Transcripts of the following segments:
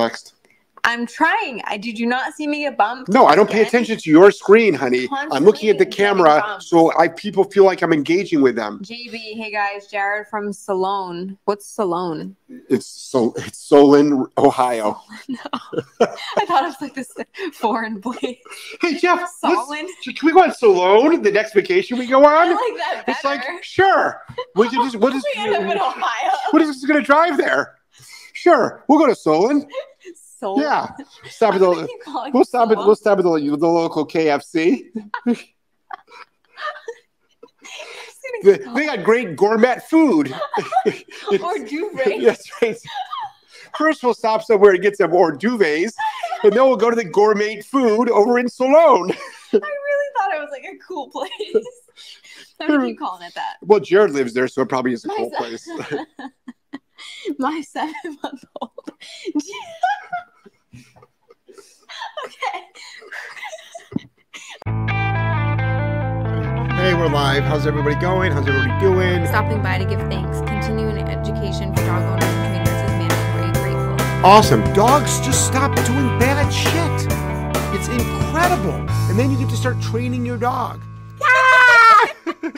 next? I'm trying. Did you not see me get bumped? No, I don't pay attention to your screen, honey. I'm looking at the camera, so people feel like I'm engaging with them. JB, hey guys, Jared from Solon. What's Solon? It's Solon, Ohio. No. I thought it was like this foreign place. Hey Jeff, Solon. Can we go on Solon the next vacation we go on? I like that better. It's like sure. What is this going to drive there? Sure, we'll go to Solon. Solon. Yeah, stop at the. We'll stop at. We'll stop at the local KFC. They got great gourmet food. Or duvets. That's right. First, we'll stop somewhere and get some hors duvets, and then we'll go to the gourmet food over in Solon. I really thought it was like a cool place. I don't keep calling it that. Well, Jared lives there, so it probably is a cool place. My 7-month-old. Okay. Hey, we're live. How's everybody going? How's everybody doing? Stopping by to give thanks. Continuing education for dog owners and trainers is mandatory. Grateful. Awesome. Dogs just stop doing bad shit. It's incredible. And then you get to start training your dog.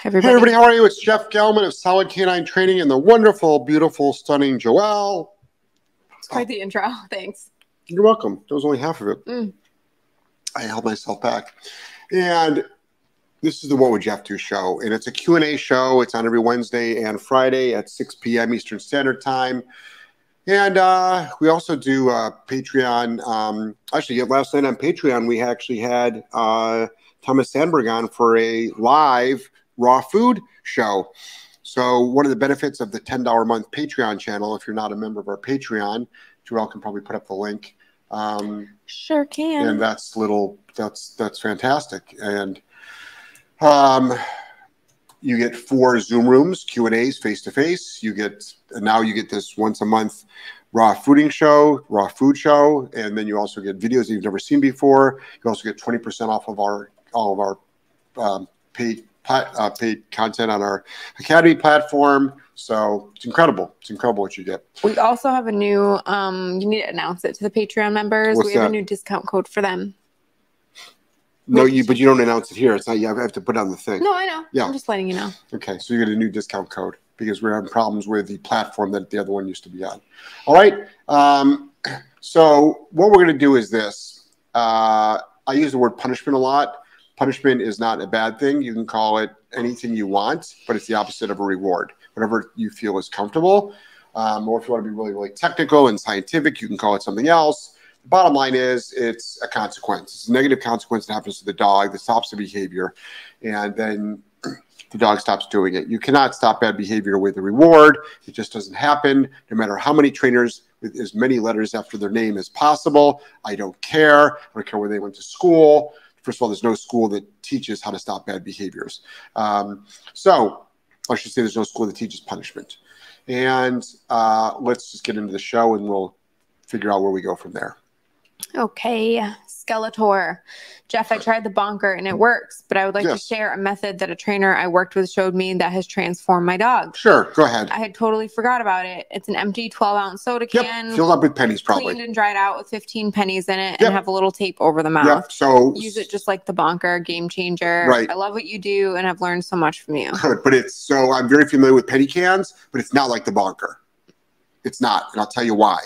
Everybody. Hey everybody, how are you? It's Jeff Gelman of Solid Canine Training and the wonderful, beautiful, stunning Joelle. It's quite the intro. Thanks. You're welcome. That was only half of it. I held myself back. And this is the What Would Jeff Do show. And it's a Q&A show. It's on every Wednesday and Friday at 6 p.m. Eastern Standard Time. And we also do Patreon. Actually, last night on Patreon, we actually had Thomas Sandberg on for a live raw food show. So one of the benefits of the $10 a month Patreon channel, if you're not a member of our Patreon, Joelle can probably put up the link. Sure can. And that's fantastic. And you get 4 Zoom rooms, Q&As face-to-face. Now you get this once a month raw food show. And then you also get videos that you've never seen before. You also get 20% off of all of our paid content on our Academy platform. So it's incredible. It's incredible what you get. We also have a new, you need to announce it to the Patreon members. What's we have that? A new discount code for them. No, but you don't announce it here. It's not, you have to put on the thing. No, I know. Yeah. I'm just letting you know. Okay. So you get a new discount code because we're having problems with the platform that the other one used to be on. All right. So what we're going to do is this. I use the word punishment a lot. Punishment is not a bad thing. You can call it anything you want, but it's the opposite of a reward. Whatever you feel is comfortable. Or if you want to be really, really technical and scientific, you can call it something else. The bottom line is it's a consequence. It's a negative consequence that happens to the dog that stops the behavior, and then the dog stops doing it. You cannot stop bad behavior with a reward. It just doesn't happen, no matter how many trainers with as many letters after their name as possible. I don't care. I don't care where they went to school. First of all, there's no school that teaches how to stop bad behaviors. So I should say there's no school that teaches punishment. And let's just get into the show and we'll figure out where we go from there. Okay. Skeletor. Jeff, I tried the bonker and it works, but I would like to share a method that a trainer I worked with showed me that has transformed my dog. Sure. Go ahead. I had totally forgot about it. It's an empty 12-ounce soda can. Yep. Filled up with pennies probably. Cleaned and dried out with 15 pennies in it and have a little tape over the mouth. Yep. So use it just like the bonker, game changer. Right. I love what you do and I've learned so much from you. But I'm very familiar with penny cans, but it's not like the bonker. It's not. And I'll tell you why.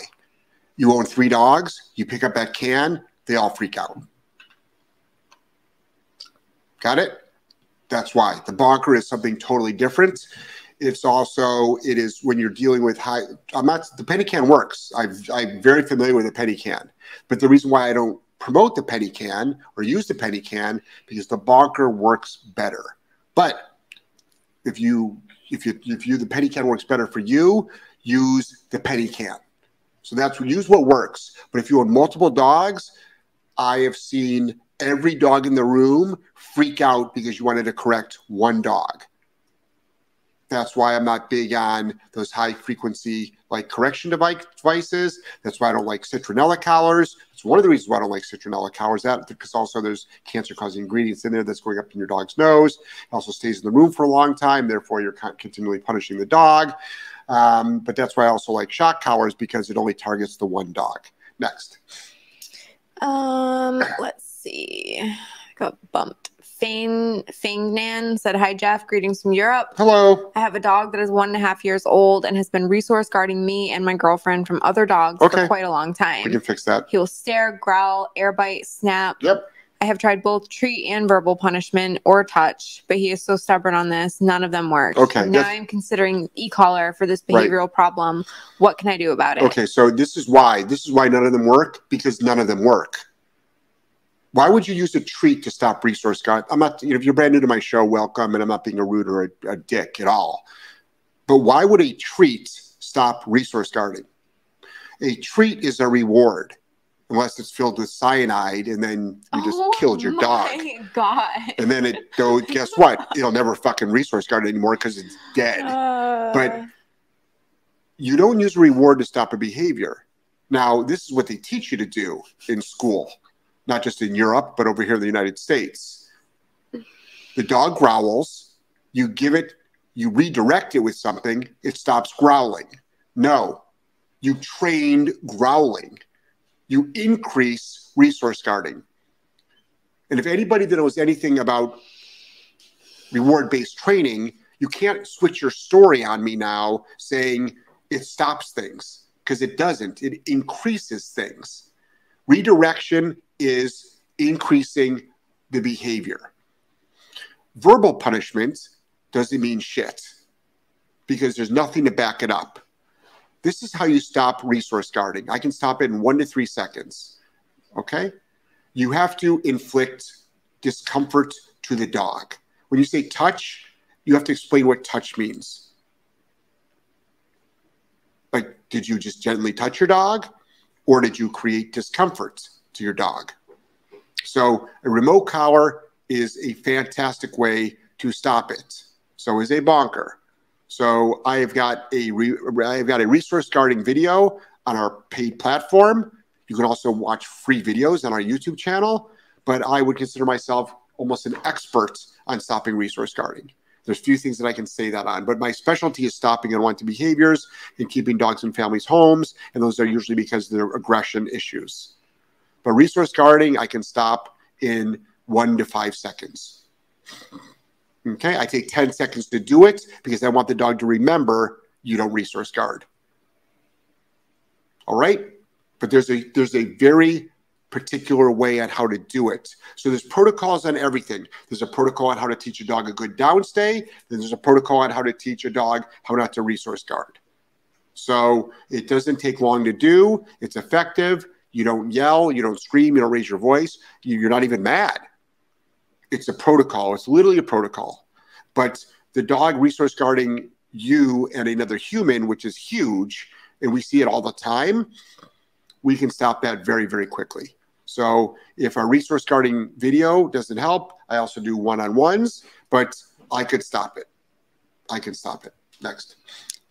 You own 3 dogs. You pick up that can. They all freak out. Got it? That's why. The bonker is something totally different. It is when you're dealing with the penny can works. I'm very familiar with the penny can. But the reason why I don't promote the penny can or use the penny can because the bonker works better. But if the penny can works better for you, use the penny can. So use what works. But if you own multiple dogs, I have seen every dog in the room freak out because you wanted to correct one dog. That's why I'm not big on those high-frequency like correction devices. That's why I don't like citronella collars. It's one of the reasons why I don't like citronella collars. Because also there's cancer-causing ingredients in there that's going up in your dog's nose. It also stays in the room for a long time. Therefore, you're continually punishing the dog. But that's why I also like shock collars because it only targets the one dog. Next. Let's see. Got bumped. Fainnan said, "Hi, Jeff. Greetings from Europe. Hello. I have a dog that is 1.5 years old and has been resource guarding me and my girlfriend from other dogs for quite a long time. We can fix that. He will stare, growl, air bite, snap. Yep. I have tried both treat and verbal punishment or touch, but he is so stubborn on this. None of them work. Okay. Now I'm considering e-collar for this behavioral problem. What can I do about it?" Okay. So this is why. This is why none of them work, because none of them work. Why would you use a treat to stop resource guard? I'm not, you know, if you're brand new to my show, welcome, and I'm not being a rude or a dick at all. But why would a treat stop resource guarding? A treat is a reward. Unless it's filled with cyanide, and then you just killed your dog. Oh, my God. And then it goes, guess what? It'll never fucking resource guard it anymore because it's dead. But you don't use a reward to stop a behavior. Now, this is what they teach you to do in school, not just in Europe, but over here in the United States. The dog growls. You give it, you redirect it with something. It stops growling. No, you trained growling. You increase resource guarding. And if anybody that knows anything about reward-based training, you can't switch your story on me now saying it stops things, because it doesn't. It increases things. Redirection is increasing the behavior. Verbal punishment doesn't mean shit because there's nothing to back it up. This is how you stop resource guarding. I can stop it in 1 to 3 seconds, okay? You have to inflict discomfort to the dog. When you say touch, you have to explain what touch means. Like, did you just gently touch your dog, or did you create discomfort to your dog? So a remote collar is a fantastic way to stop it. So is a bonker. So I've got a resource guarding video on our paid platform. You can also watch free videos on our YouTube channel, but I would consider myself almost an expert on stopping resource guarding. There's few things that I can say that on, but my specialty is stopping unwanted behaviors and keeping dogs in families' homes, and those are usually because they're aggression issues. But resource guarding, I can stop in 1 to 5 seconds. Okay, I take 10 seconds to do it because I want the dog to remember you don't resource guard. All right? But there's a very particular way on how to do it. So there's protocols on everything. There's a protocol on how to teach a dog a good downstay. Then there's a protocol on how to teach a dog how not to resource guard. So it doesn't take long to do. It's effective. You don't yell. You don't scream. You don't raise your voice. You're not even mad. It's a protocol. It's literally a protocol. But the dog resource guarding you and another human, which is huge, and we see it all the time, we can stop that very, very quickly. So if our resource guarding video doesn't help, I also do one-on-ones, but I could stop it. I can stop it. Next.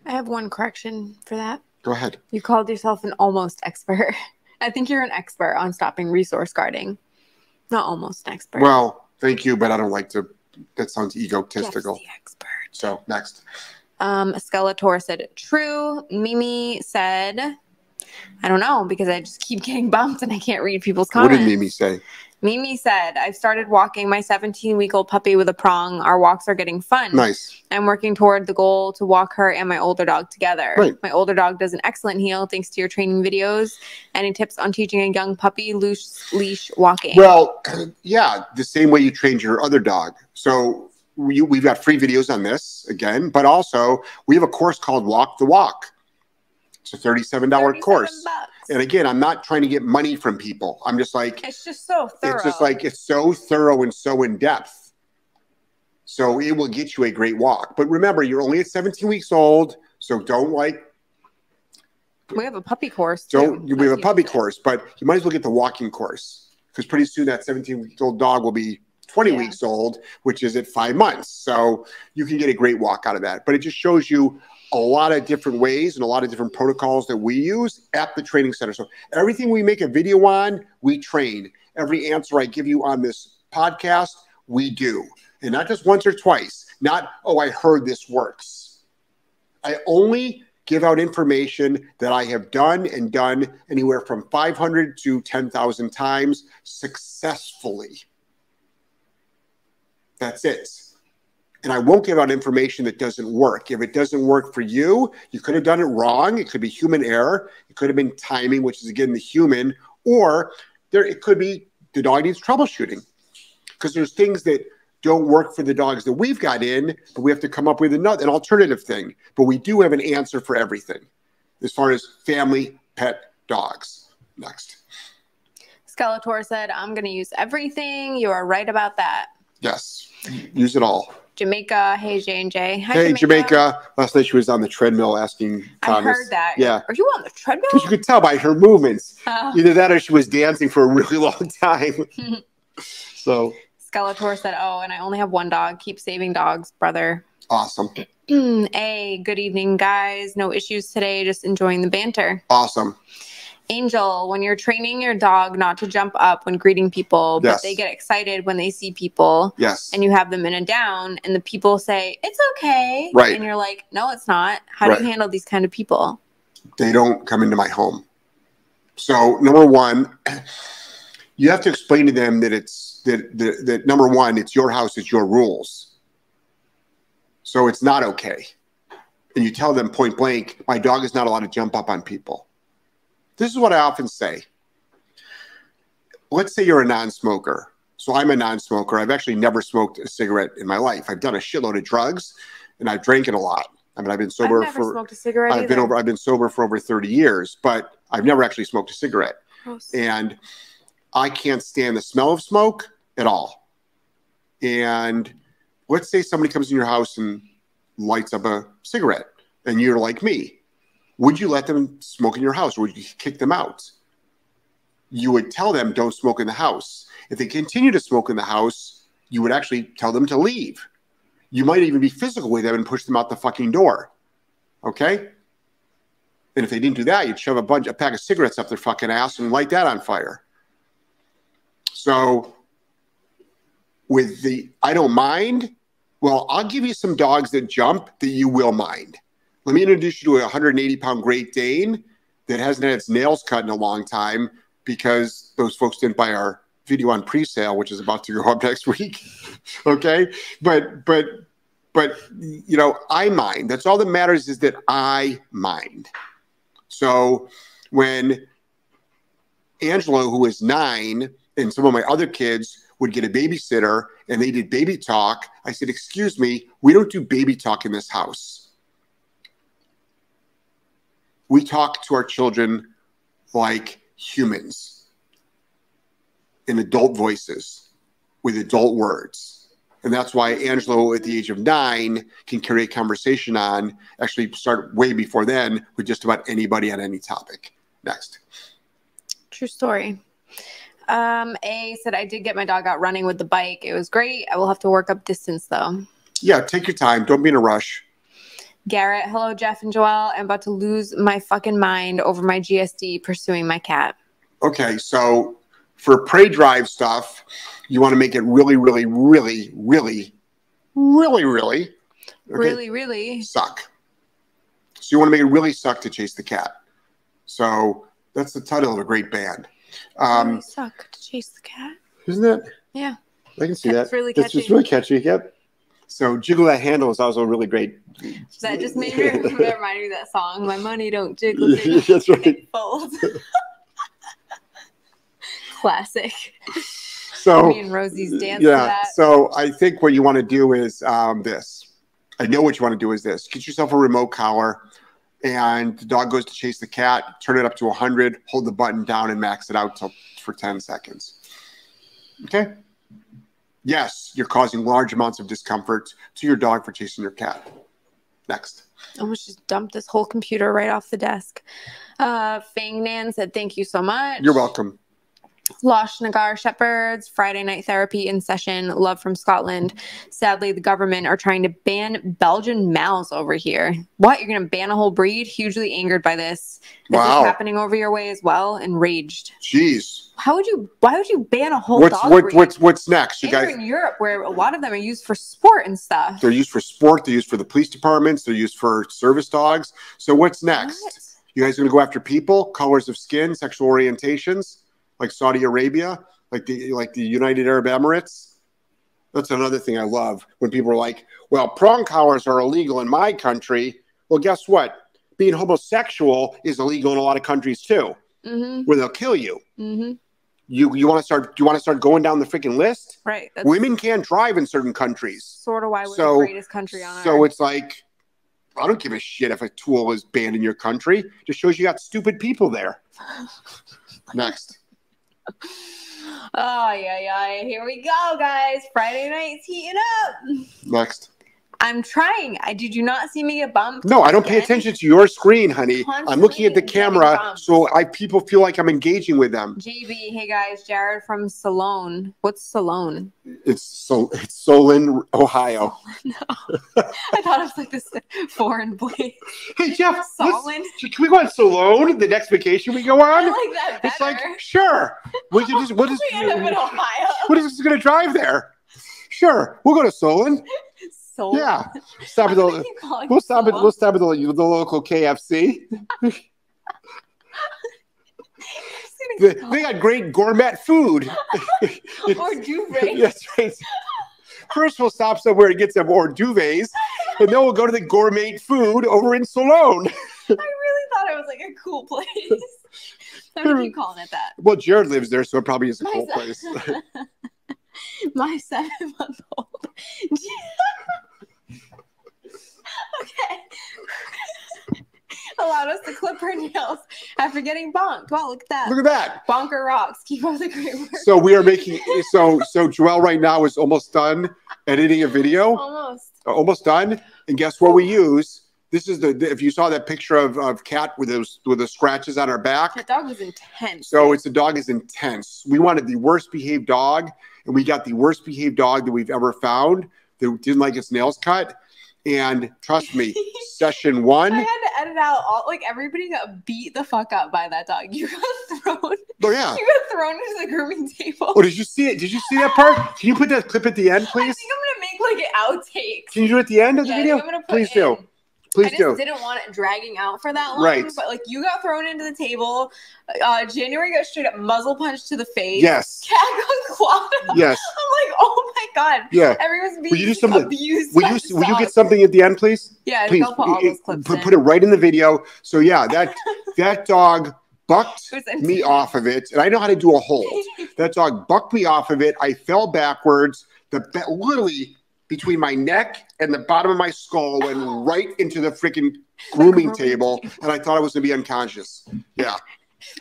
I have one correction for that. Go ahead. You called yourself an almost expert. I think you're an expert on stopping resource guarding. Not almost an expert. Well, thank you, but I don't like to. That sounds egotistical. Yes, the expert. So, next. Skeletor said, true. Mimi said, I don't know, because I just keep getting bumped and I can't read people's comments. What did Mimi say? Mimi said, I've started walking my 17-week-old puppy with a prong. Our walks are getting fun. Nice. I'm working toward the goal to walk her and my older dog together. Right. My older dog does an excellent heel thanks to your training videos. Any tips on teaching a young puppy loose leash walking? Well, yeah, the same way you train your other dog. So we've got free videos on this, again, but also we have a course called Walk the Walk. It's a $37 course. $37. And again, I'm not trying to get money from people. I'm just like, it's just so thorough. It's just like, it's so thorough and so in depth. So it will get you a great walk. But remember, you're only at 17 weeks old. So don't like. We have a puppy course. We have a puppy course, but you might as well get the walking course, because pretty soon that 17-week-old dog will be 20 weeks old, which is at 5 months. So you can get a great walk out of that. But it just shows you a lot of different ways and a lot of different protocols that we use at the training center. So everything we make a video on, we train. Every answer I give you on this podcast, we do. And not just once or twice. Not, oh, I heard this works. I only give out information that I have done and done anywhere from 500 to 10,000 times successfully. That's it. And I won't give out information that doesn't work. If it doesn't work for you, you could have done it wrong. It could be human error. It could have been timing, which is, again, the human. Or it could be the dog needs troubleshooting, because there's things that don't work for the dogs that we've got in, but we have to come up with an alternative thing. But we do have an answer for everything as far as family pet dogs. Next. Skeletor said, I'm going to use everything. You are right about that. Yes. Use it all. Jamaica. Hey, J&J. Hi, hey, Jamaica. Last night she was on the treadmill asking Thomas. I heard that. Yeah. Are you on the treadmill? You could tell by her movements. Either that or she was dancing for a really long time. So. Skeletor said, oh, and I only have one dog. Keep saving dogs, brother. Awesome. Hey, good evening, guys. No issues today. Just enjoying the banter. Awesome. Angel, when you're training your dog not to jump up when greeting people, yes, but they get excited when they see people, yes, and you have them in a down, and the people say, it's okay, right, and you're like, no, it's not. How right. do you handle these kind of people? They don't come into my home. So, number one, you have to explain to them that it's, that number one, it's your house, it's your rules. So it's not okay. And you tell them point blank, my dog is not allowed to jump up on people. This is what I often say. Let's say you're a non-smoker. So I'm a non-smoker. I've actually never smoked a cigarette in my life. I've done a shitload of drugs, and I've drank it a lot. I mean, I've been sober I've been sober for over 30 years, but I've never actually smoked a cigarette. Gross. And I can't stand the smell of smoke at all. And let's say somebody comes in your house and lights up a cigarette, and you're like me. Would you let them smoke in your house, or would you kick them out? You would tell them, don't smoke in the house. If they continue to smoke in the house, you would actually tell them to leave. You might even be physical with them and push them out the fucking door. Okay? And if they didn't do that, you'd shove a pack of cigarettes up their fucking ass and light that on fire. So with the, I don't mind, well, I'll give you some dogs that jump that you will mind. Let me introduce you to a 180-pound Great Dane that hasn't had its nails cut in a long time because those folks didn't buy our video on pre-sale, which is about to go up next week. Okay? But you know, I mind. That's all that matters, is that I mind. So when Angelo, who is 9, and some of my other kids would get a babysitter and they did baby talk, I said, excuse me, we don't do baby talk in this house. We talk to our children like humans, in adult voices, with adult words. And that's why Angelo, at the age of 9, can carry a conversation on, actually start way before then, with just about anybody on any topic. Next. True story. A said, I did get my dog out running with the bike. It was great. I will have to work up distance, though. Yeah, take your time. Don't be in a rush. Garrett, hello, Jeff and Joelle. I'm about to lose my fucking mind over my GSD pursuing my cat. Okay, so for prey drive stuff, you want to make it really suck. So you want to make it really suck to chase the cat. So that's the title of a great band. Really suck to chase the cat. Isn't it? Yeah. I can see that. It's really catchy. It's really catchy, yep. So Jiggle That Handle is also really great. That just made me remind me of that song. My money don't jiggle. That's right. Fold. Classic. So me and Rosie's dance. Yeah. To that. So I think what you want to do is this. I know what you want to do is this. Get yourself a remote collar, and the dog goes to chase the cat. Turn it up to 100. Hold the button down and max it out for 10 seconds. Okay. Yes, you're causing large amounts of discomfort to your dog for chasing your cat. Next. I almost just dumped this whole computer right off the desk. Fainnan said, thank you so much. You're welcome. Lochnagar Shepherds, Friday Night Therapy in Session, Love from Scotland. Sadly, the government are trying to ban Belgian Mal's over here. What? You're going to ban a whole breed? Hugely angered by this. Wow. This is happening over your way as well. Enraged. Jeez. Why would you ban a whole dog breed? What's next? You guys, in Europe, where a lot of them are used for sport and stuff. They're used for sport. They're used for the police departments. They're used for service dogs. So what's next? What? You guys going to go after people, colors of skin, sexual orientations? Like Saudi Arabia, like the United Arab Emirates. That's another thing I love when people are like, well, prong collars are illegal in my country. Well, guess what? Being homosexual is illegal in a lot of countries too, mm-hmm. where they'll kill you. Mm-hmm. You want to start going down the freaking list? Right. Women can't drive in certain countries. Sort of why we're the greatest country on earth. So it's like, I don't give a shit if a tool is banned in your country. It just shows you got stupid people there. Next. Oh, yeah. Here we go, guys. Friday night's heating up. Next. I'm trying. Did you not see me get bumped? No, I don't pay attention to your screen, honey. I'm looking at the camera, so people feel like I'm engaging with them. JB, hey, guys. Jared from Solon. What's Solon? It's Solon, Ohio. No. I thought it was like this foreign place. Hey, Jeff, Solon. Can we go on Solon the next vacation we go on? I like that better. It's like, sure. What is this going to drive there? Sure. We'll go to Solon. Solon. Yeah, stop at the local KFC. They got great gourmet food. Or duvets. That's right. First, we'll stop somewhere and get some hors duvets, and then we'll go to the gourmet food over in Solon. I really thought it was like a cool place. I don't keep calling it that. Well, Jared lives there, so it probably is a cool place. My 7-month-old. Okay. Allowed us to clip her nails after getting bonked. Wow, look at that. Look at that. Bonker rocks. Keep up the great work. So we are making so Joelle right now is almost done editing a video. Almost done. And guess what we use? This is if you saw that picture of Kat with those scratches on her back. That dog was intense. So the dog is intense. We wanted the worst behaved dog, and we got the worst behaved dog that we've ever found that didn't like its nails cut. And trust me, session one. I had to edit out everybody got beat the fuck up by that dog. You got thrown. Oh yeah. You got thrown into the grooming table. Oh, did you see it? Did you see that part? Can you put that clip at the end, please? I think I'm gonna make an outtake. Can you do it at the end of the video? I'm gonna put Please do. Didn't want it dragging out for that long. Right. But you got thrown into the table. January got straight up muzzle punched to the face. Yes. Cat got clawed up. Yes. I'm like, oh my god. Yeah. Everyone's being abused. Will you get something at the end, please? Yeah. Please. Put all those clips in. Put it right in the video. So yeah, that dog bucked me off of it, and I know how to do a hold. That dog bucked me off of it. I fell backwards. Literally. Between my neck and the bottom of my skull went right into the freaking grooming table, and I thought I was going to be unconscious. Yeah.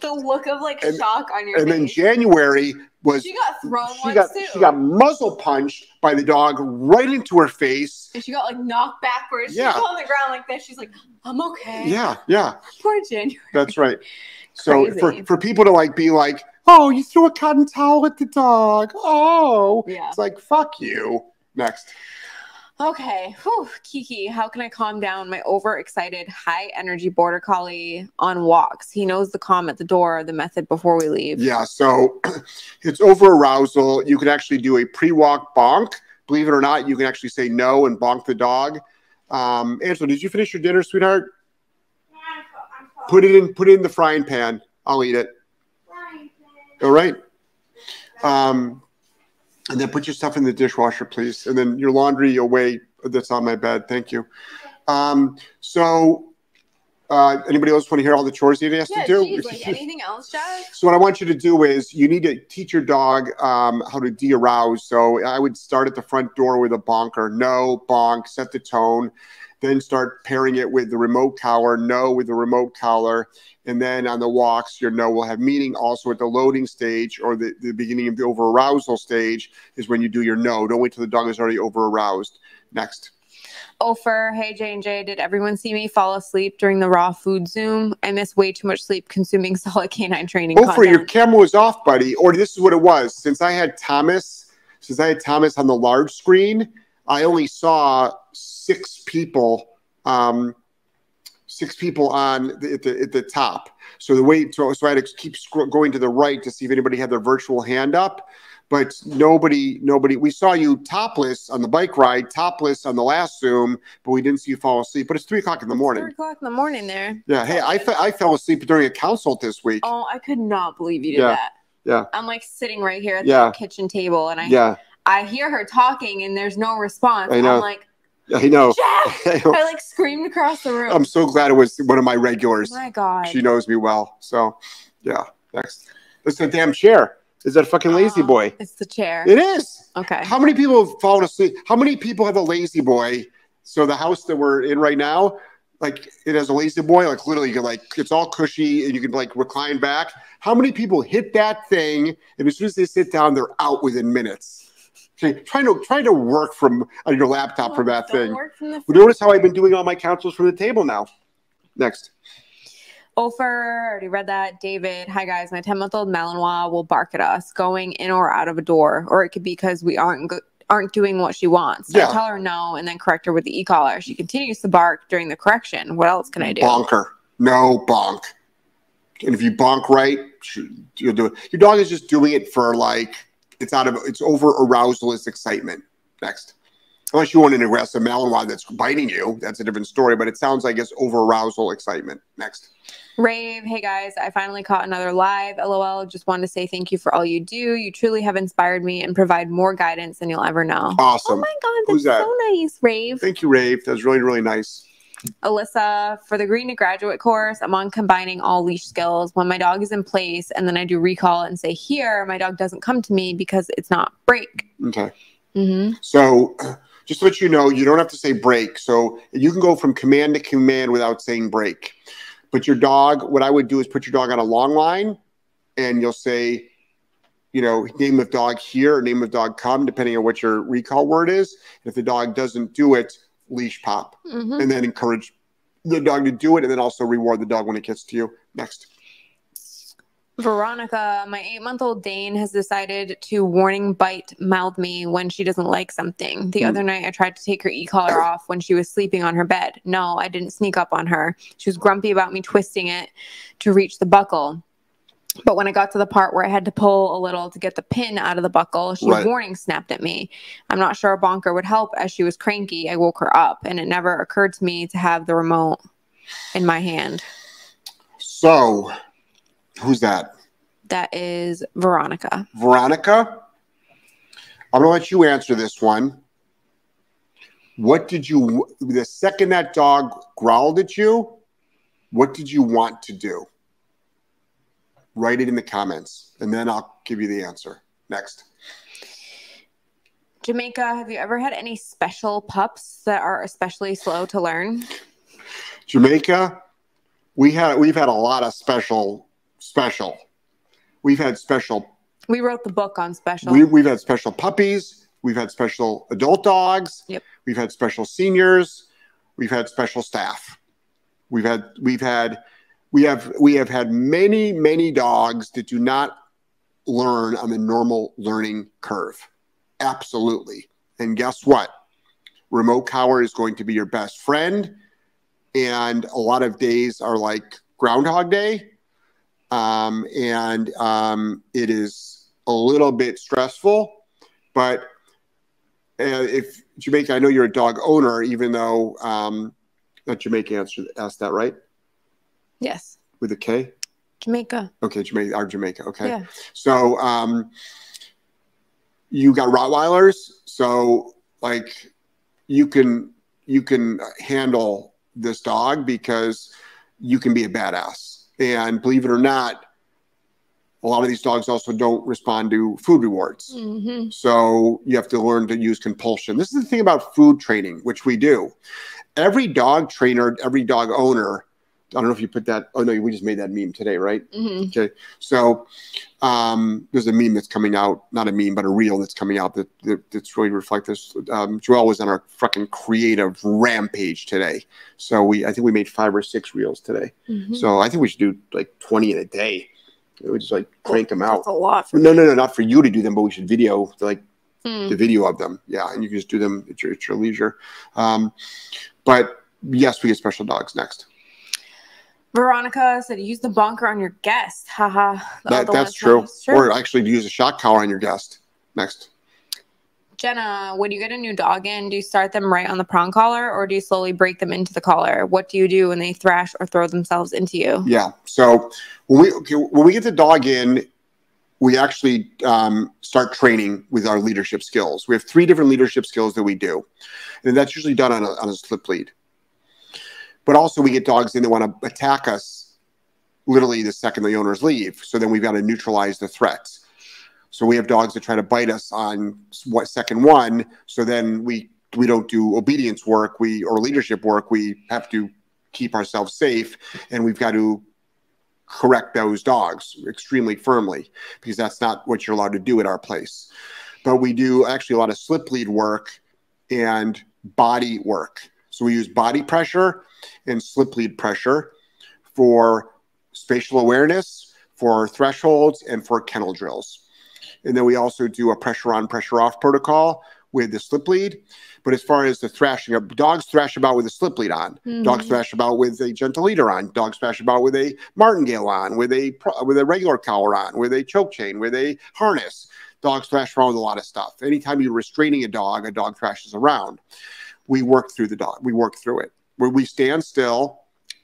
The look of shock on your face. And then January was. She got thrown once too. She got muzzle punched by the dog right into her face. And she got knocked backwards. Yeah. She was on the ground like this. She's like, I'm okay. Yeah, yeah. Poor January. That's right. So for people to be like, oh, you threw a cotton towel at the dog. Oh. Yeah. It's like, fuck you. Next. Okay. Whew. Kiki, how can I calm down my overexcited, high-energy border collie on walks? He knows the calm at the door, the method before we leave. Yeah, so it's over-arousal. You can actually do a pre-walk bonk. Believe it or not, you can actually say no and bonk the dog. Angela, did you finish your dinner, sweetheart? Yeah, I'm cold. Put it in the frying pan. I'll eat it. Frying pan. All right. And then put your stuff in the dishwasher, please. And then your laundry away that's on my bed. Thank you. Anybody else want to hear all the chores you have to do? Geez, anything else, Jeff? So what I want you to do is you need to teach your dog how to de-arouse. So I would start at the front door with a bonker. No, bonk, set the tone. Then start pairing it with the remote collar. No, with the remote collar. And then on the walks, your no will have meaning. Also at the loading stage or the beginning of the over-arousal stage is when you do your no. Don't wait till the dog is already over-aroused. Next. Ofer, hey J&J, did everyone see me fall asleep during the raw food Zoom? I miss way too much sleep consuming solid canine training. Ofer, your camera was off, buddy. Or this is what it was. Since I had Thomas on the large screen, I only saw six people on at the top. So I had to keep going to the right to see if anybody had their virtual hand up. But nobody. We saw you topless on the bike ride, topless on the last Zoom, but we didn't see you fall asleep. But it's 3 o'clock in the morning. 3 o'clock in the morning there. Yeah. Hey, I fell asleep during a consult this week. Oh, I could not believe you did that. Yeah. I'm like sitting right here at the kitchen table, and I hear her talking, and there's no response. I know. I'm like, I know. Jeff! I like screamed across the room. I'm so glad it was one of my regulars. Oh my God. She knows me well. So, yeah. Next. It's a damn chair. Is that a fucking lazy boy? It's the chair. It is. Okay. How many people have fallen asleep? How many people have a lazy boy? So the house that we're in right now, like it has a lazy boy. Like literally, you can like it's all cushy and you can like recline back. How many people hit that thing and as soon as they sit down, they're out within minutes? Okay. Trying to work from on your laptop from that thing. Work from the phone. Notice how I've been doing all my counsels from the table now. Next. Ofer, already read that. David, hi guys, my 10-month-old Malinois will bark at us going in or out of a door, or it could be because we aren't doing what she wants. Yeah. I tell her no and then correct her with the e-collar. She continues to bark during the correction. What else can I do? Bonk her. No, bonk. And if you bonk right, you'll do it. Your dog is just doing it for like it's over arousal, it's excitement. Next. Unless you want to aggressive Malinois that's biting you, that's a different story. But it sounds like it's over arousal excitement. Next. Rave, hey guys, I finally caught another live. LOL, just wanted to say thank you for all you do. You truly have inspired me and provide more guidance than you'll ever know. Awesome. Oh my God, that's so nice, Rave. Thank you, Rave. That's really, really nice. Alyssa, for the Green to Graduate course, I'm on combining all leash skills. When my dog is in place and then I do recall and say here, my dog doesn't come to me because it's not break. Okay. Mm-hmm. So just to let you know, you don't have to say break. So you can go from command to command without saying break. But your dog, what I would do is put your dog on a long line and you'll say, you know, name of dog here or name of dog come, depending on what your recall word is. And if the dog doesn't do it, leash pop. Mm-hmm. And then encourage the dog to do it and then also reward the dog when it gets to you. Next. Veronica, my 8-month-old Dane has decided to warning bite mouth me when she doesn't like something. The other night, I tried to take her e-collar off when she was sleeping on her bed. No, I didn't sneak up on her. She was grumpy about me twisting it to reach the buckle. But when I got to the part where I had to pull a little to get the pin out of the buckle, she warning snapped at me. I'm not sure a bonker would help as she was cranky. I woke her up, and it never occurred to me to have the remote in my hand. So... who's that? That is Veronica. Veronica, I'm going to let you answer this one. The second that dog growled at you, what did you want to do? Write it in the comments, and then I'll give you the answer. Next. Jamaica, have you ever had any special pups that are especially slow to learn? Jamaica, we've had a lot of special. We've had special. We wrote the book on special. We've had special puppies. We've had special adult dogs. Yep. We've had special seniors. We've had special staff. We have had many, many dogs that do not learn on the normal learning curve. Absolutely. And guess what? Remote collar is going to be your best friend. And a lot of days are like Groundhog Day. It is a little bit stressful, but if Jamaica, I know you're a dog owner, even though that Jamaica asked that, right? Yes. With a K? Jamaica. Okay, Jamaica. Okay. Yeah. So you got Rottweilers, so like you can handle this dog because you can be a badass. And believe it or not, a lot of these dogs also don't respond to food rewards. Mm-hmm. So you have to learn to use compulsion. This is the thing about food training, which we do. Every dog trainer, every dog owner I don't know if you put that. Oh, no, we just made that meme today, right? Mm-hmm. Okay. So there's a meme that's coming out. Not a meme, but a reel that's coming out that's really reflective. Joelle was on our fucking creative rampage today. So I think we made 5 or 6 reels today. Mm-hmm. So I think we should do like 20 in a day. We just like crank them out. That's a lot. No, not for you to do them, but we should video like the video of them. Yeah, and you can just do them at your leisure. But yes, we get special dogs next. Veronica said, use the bonker on your guest. Haha. That's true. Or actually use a shock collar on your guest. Next. Jenna, when you get a new dog in, do you start them right on the prong collar or do you slowly break them into the collar? What do you do when they thrash or throw themselves into you? Yeah. So when we get the dog in, we actually start training with our leadership skills. We have 3 different leadership skills that we do. And that's usually done on a slip lead. But also we get dogs in that want to attack us literally the second the owners leave. So then we've got to neutralize the threats. So we have dogs that try to bite us on second one. So then we don't do obedience work or leadership work. We have to keep ourselves safe, and we've got to correct those dogs extremely firmly because that's not what you're allowed to do at our place. But we do actually a lot of slip lead work and body work. So we use body pressure and slip lead pressure for spatial awareness, for thresholds, and for kennel drills. And then we also do a pressure on, pressure off protocol with the slip lead. But as far as the thrashing, dogs thrash about with a slip lead on. Mm-hmm. Dogs thrash about with a gentle leader on. Dogs thrash about with a martingale on, with a regular collar on, with a choke chain, with a harness. Dogs thrash around with a lot of stuff. Anytime you're restraining a dog thrashes around. We work through the dog. We work through it. Where we stand still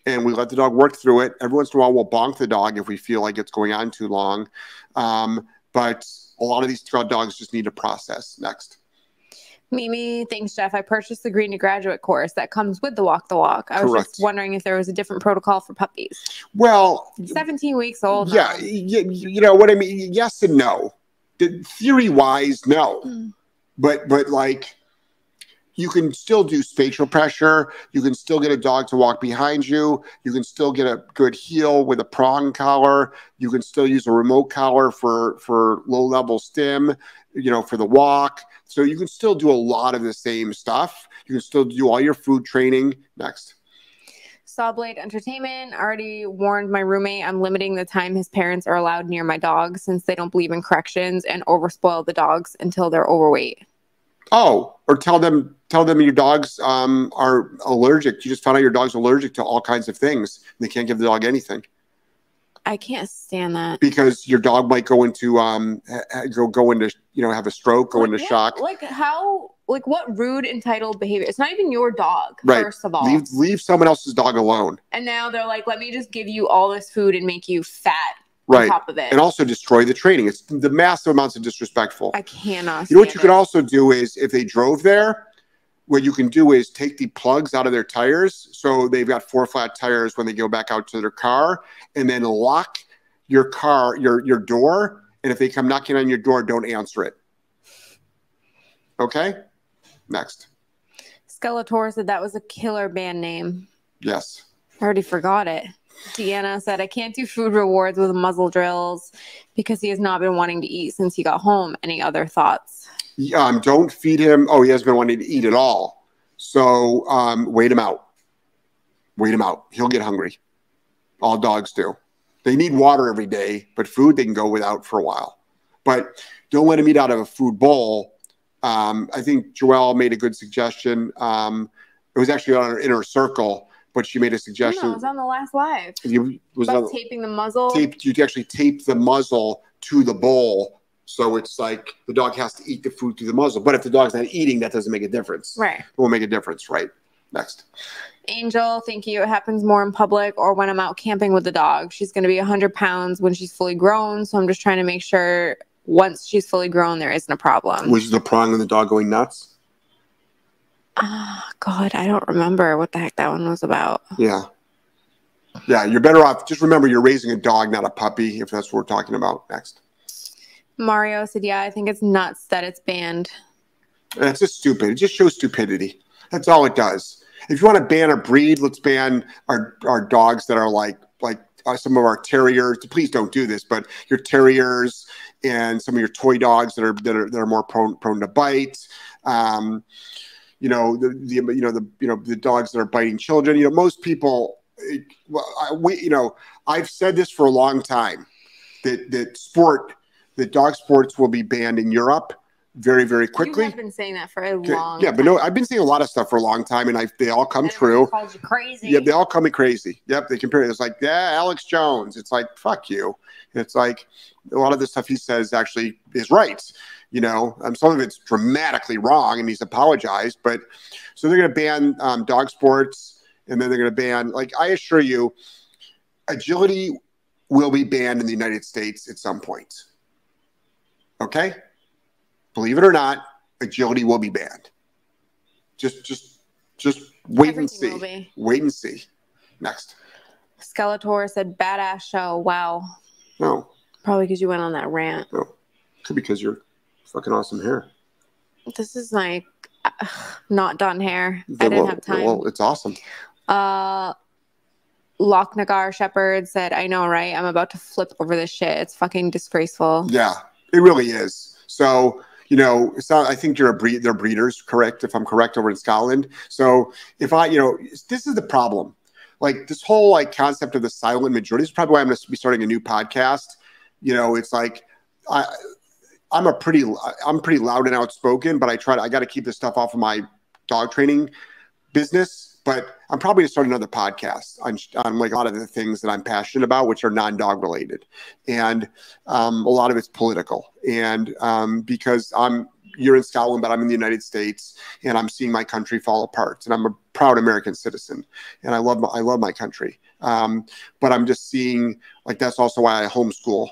and we let the dog work through it. Every once in a while, we'll bonk the dog if we feel like it's going on too long. But a lot of these dogs just need to process. Next. Mimi, thanks, Jeff. I purchased the Green to Graduate course that comes with the Walk the Walk. I was just wondering if there was a different protocol for puppies. Well. 17 weeks old. Yeah. You know what I mean? Yes and no. Theory-wise, no. Mm. But like. You can still do spatial pressure. You can still get a dog to walk behind you. You can still get a good heel with a prong collar. You can still use a remote collar for low-level stim, for the walk. So you can still do a lot of the same stuff. You can still do all your food training. Next. Sawblade Entertainment. Already warned my roommate I'm limiting the time his parents are allowed near my dog since they don't believe in corrections and overspoil the dogs until they're overweight. Oh, or tell them your dogs are allergic. You just found out your dog's allergic to all kinds of things. They can't give the dog anything. I can't stand that. Because your dog might go into have a stroke, go into shock. Like how? Like what rude, entitled behavior? It's not even your dog. Right. First of all, leave someone else's dog alone. And now they're like, let me just give you all this food and make you fat. Right. On top of it. And also destroy the training. It's the massive amounts of disrespectful. I cannot. You know what you could also do is if they drove there, what you can do is take the plugs out of their tires. So they've got 4 flat tires when they go back out to their car, and then lock your car, your door. And if they come knocking on your door, don't answer it. Okay. Next. Skeletor said that was a killer band name. Yes. I already forgot it. Deanna said, I can't do food rewards with muzzle drills because he has not been wanting to eat since he got home. Any other thoughts? Don't feed him. Oh, he hasn't been wanting to eat at all. So wait him out. Wait him out. He'll get hungry. All dogs do. They need water every day, but food they can go without for a while. But don't let him eat out of a food bowl. I think Joelle made a good suggestion. It was actually on our inner circle. But she made a suggestion. No, it was on the last live. Taping the muzzle. You actually tape the muzzle to the bowl. So it's like the dog has to eat the food through the muzzle. But if the dog's not eating, that doesn't make a difference. Right. It won't make a difference. Right. Next. Angel, thank you. It happens more in public or when I'm out camping with the dog. She's going to be 100 pounds when she's fully grown. So I'm just trying to make sure once she's fully grown, there isn't a problem. Which is the prong of the dog going nuts? Oh, God, I don't remember what the heck that one was about. Yeah. Yeah, you're better off. Just remember you're raising a dog, not a puppy, if that's what we're talking about. Next. Mario said, yeah, I think it's nuts that it's banned. That's just stupid. It just shows stupidity. That's all it does. If you want to ban a breed, let's ban our dogs that are like some of our terriers. Please don't do this, but your terriers and some of your toy dogs that are more prone to bites. You know, the dogs that are biting children. You know, most people. I've said this for a long time that dog sports will be banned in Europe very, very quickly. I've been saying that for a long time. Yeah, but no, I've been saying a lot of stuff for a long time, and they all come true. Calls you crazy. Yep, they all call me crazy. Yep, they compare it. It's like, yeah, Alex Jones. It's like, fuck you. It's like a lot of the stuff he says actually is right. You know, some of it's dramatically wrong, and he's apologized. But so they're going to ban dog sports, and then they're going to ban, like, I assure you, agility will be banned in the United States at some point. Okay? Believe it or not, agility will be banned. Just wait Everything and see. Will be. Wait and see. Next. Skeletor said, "Badass show. Wow." No. Probably because you went on that rant. No. Could be because you're fucking awesome hair. This is like not done hair. I didn't have time. Well, it's awesome. Lochnagar Shepherds said, "I know, right? I'm about to flip over this shit. It's fucking disgraceful." Yeah, it really is. So, you know, I think they're breeders, correct? If I'm correct, over in Scotland. So if I, you know, this is the problem. Like this whole concept of the silent majority, this is probably why I'm going to be starting a new podcast. You know, it's like, I'm pretty loud and outspoken, but I got to keep this stuff off of my dog training business, but I'm probably going to start another podcast on like a lot of the things that I'm passionate about, which are non-dog related. And a lot of it's political. And because you're in Scotland, but I'm in the United States, and I'm seeing my country fall apart, and I'm a proud American citizen, and I love my country. But I'm just seeing, like, that's also why I homeschool.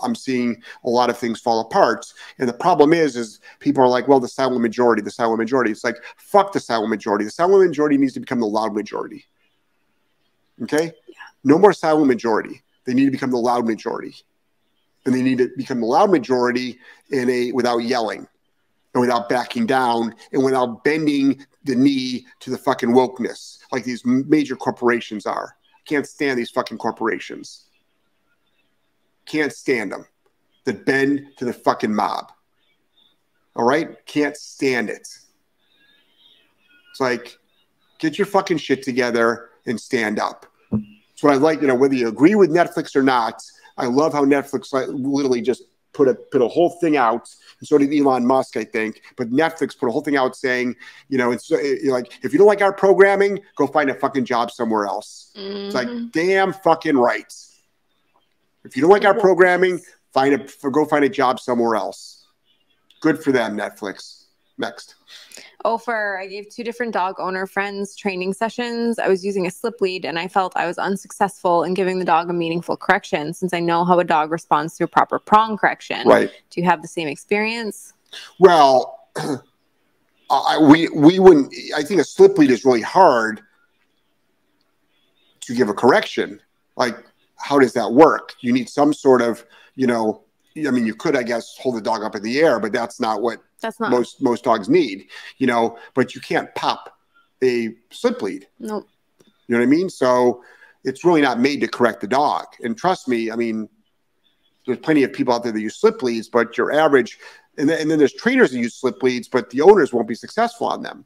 I'm seeing a lot of things fall apart. And the problem is people are like, well, the silent majority, the silent majority. It's like, fuck the silent majority. The silent majority needs to become the loud majority. Okay? Yeah. No more silent majority. They need to become the loud majority. And they need to become the loud majority without yelling and without backing down and without bending the knee to the fucking wokeness like these major corporations are. I can't stand these fucking corporations. Can't stand them that bend to the fucking mob. All right? Can't stand it. It's like, get your fucking shit together and stand up. That's what I like, you know, whether you agree with Netflix or not. I love how Netflix literally just put a whole thing out, and so did Elon Musk, I think. But Netflix put a whole thing out saying, you know, it's like, if you don't like our programming, go find a fucking job somewhere else. Mm-hmm. It's like, damn fucking right. If you don't like our programming, go find a job somewhere else. Good for them, Netflix. Next. Ofer, I gave 2 different dog owner friends training sessions. I was using a slip lead, and I felt I was unsuccessful in giving the dog a meaningful correction, since I know how a dog responds to a proper prong correction. Right. Do you have the same experience? Well, we wouldn't. I think a slip lead is really hard to give a correction. Like, how does that work? You need some sort of, you know, I mean, you could, I guess, hold the dog up in the air, but that's not most dogs need, you know, but you can't pop a slip lead. Nope. You know what I mean? So it's really not made to correct the dog. And trust me, I mean, there's plenty of people out there that use slip leads, but your average, and then there's trainers that use slip leads, but the owners won't be successful on them.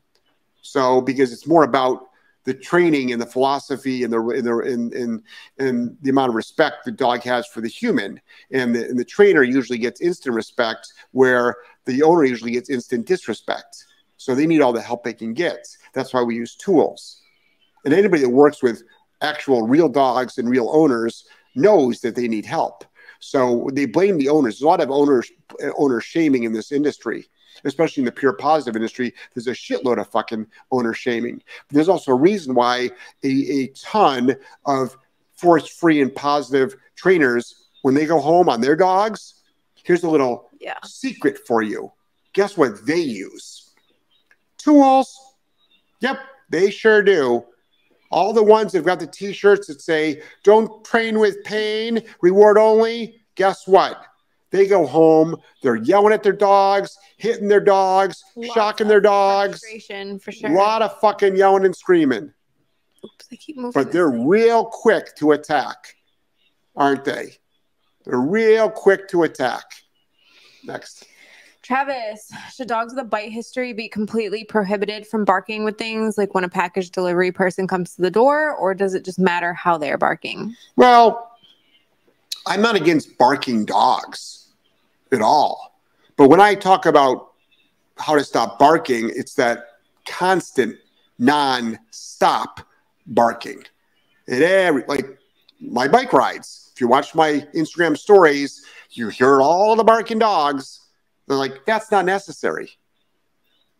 So, because it's more about the training and the philosophy and the amount of respect the dog has for the human, and the trainer usually gets instant respect, where the owner usually gets instant disrespect. So they need all the help they can get. That's why we use tools. And anybody that works with actual real dogs and real owners knows that they need help. So they blame the owners. There's a lot of owner shaming in this industry. Especially in the pure positive industry, there's a shitload of fucking owner shaming. But there's also a reason why a ton of force-free and positive trainers, when they go home on their dogs, here's a little secret for you. Guess what they use? Tools. Yep, they sure do. All the ones that got the T-shirts that say, "Don't train with pain, reward only." Guess what? They go home. They're yelling at their dogs, hitting their dogs, shocking their dogs. For sure. A lot of fucking yelling and screaming. Oops, I keep moving. But they're real quick to attack, aren't they? They're real quick to attack. Next. Travis, should dogs with a bite history be completely prohibited from barking with things like when a package delivery person comes to the door, or does it just matter how they're barking? Well, I'm not against barking dogs at all. But when I talk about how to stop barking, it's that constant, non-stop barking. Like my bike rides. If you watch my Instagram stories, you hear all the barking dogs. They're like, that's not necessary.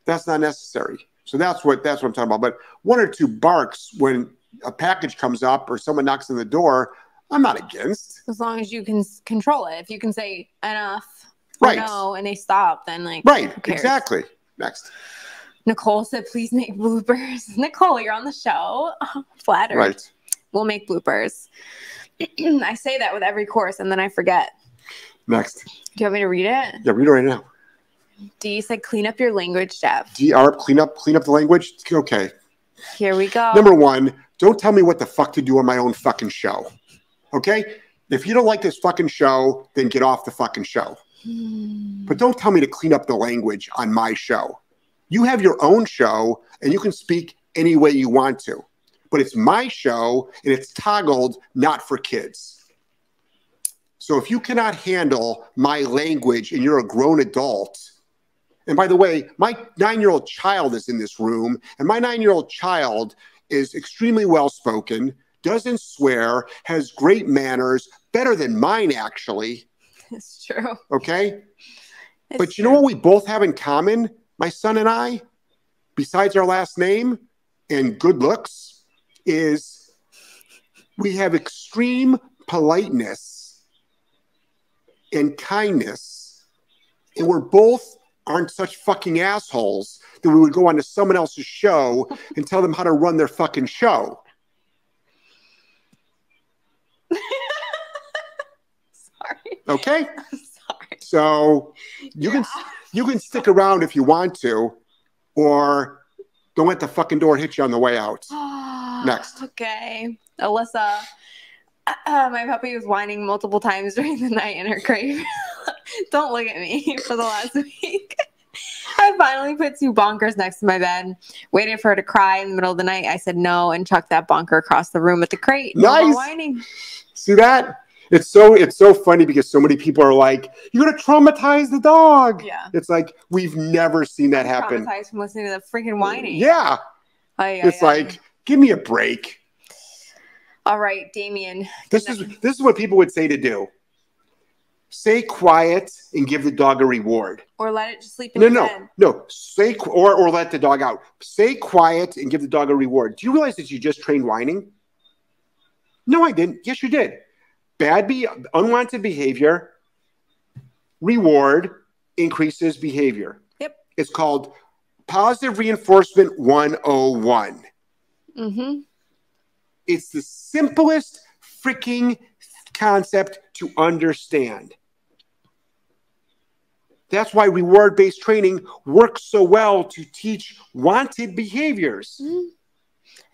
That's not necessary. So that's what I'm talking about. But one or two barks when a package comes up or someone knocks on the door, I'm not against. As long as you can control it. If you can say enough, right? No, and they stop, then like, right, exactly. Next. Nicole said, please make bloopers. Nicole, you're on the show. I'm flattered. Right. We'll make bloopers. I say that with every course, and then I forget. Next. Do you want me to read it? Yeah, read it right now. D said, clean up your language, Jeff. DR, clean up the language? Okay. Here we go. Number one, don't tell me what the fuck to do on my own fucking show. Okay? If you don't like this fucking show, then get off the fucking show. But don't tell me to clean up the language on my show. You have your own show, and you can speak any way you want to. But it's my show, and it's toggled not for kids. So if you cannot handle my language and you're a grown adult, and by the way, my 9-year-old child is in this room, and my 9-year-old child is extremely well-spoken, doesn't swear, has great manners, better than mine, actually. It's true. Okay? But you know what we both have in common, my son and I, besides our last name and good looks, is we have extreme politeness and kindness, and we're both aren't such fucking assholes that we would go on to someone else's show and tell them how to run their fucking show. Sorry. Okay? I'm sorry. So you can stick around if you want to, or don't let the fucking door hit you on the way out. Next. Okay. Alyssa. My puppy was whining multiple times during the night in her crate. Don't look at me for the last week. I finally put two bonkers next to my bed, waited for her to cry in the middle of the night. I said no and chucked that bonker across the room with the crate. Nice. No more whining. See that? It's so funny because so many people are like, you're going to traumatize the dog. Yeah. It's like, we've never seen that happen. Traumatized from listening to the freaking whining. Yeah. Like, give me a break. All right, Damien. This is what people would say to do. Stay quiet and give the dog a reward. Or let it just sleep in your bed. No. Or let the dog out. Stay quiet and give the dog a reward. Do you realize that you just trained whining? No, I didn't. Yes, you did. Unwanted behavior, reward increases behavior. Yep. It's called positive reinforcement 101. Mm-hmm. It's the simplest freaking concept to understand. That's why reward-based training works so well to teach wanted behaviors. Mm-hmm.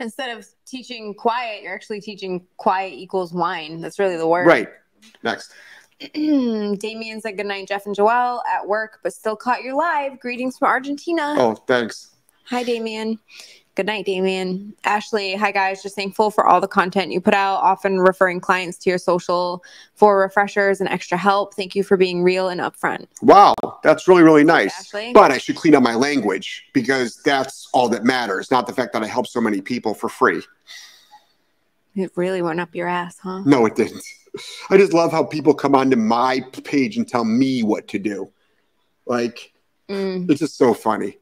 Instead of teaching quiet, you're actually teaching quiet equals whine. That's really the word. Right. Next. Damien said, good night, Jeff and Joelle, at work, but still caught your live. Greetings from Argentina. Oh, thanks. Hi, Damien. Good night, Damien. Ashley, hi guys. Just thankful for all the content you put out, often referring clients to your social for refreshers and extra help. Thank you for being real and upfront. Wow, that's really, really nice. Ashley. But I should clean up my language because that's all that matters, not the fact that I help so many people for free. It really went up your ass, huh? No, it didn't. I just love how people come onto my page and tell me what to do. Like, It's just so funny.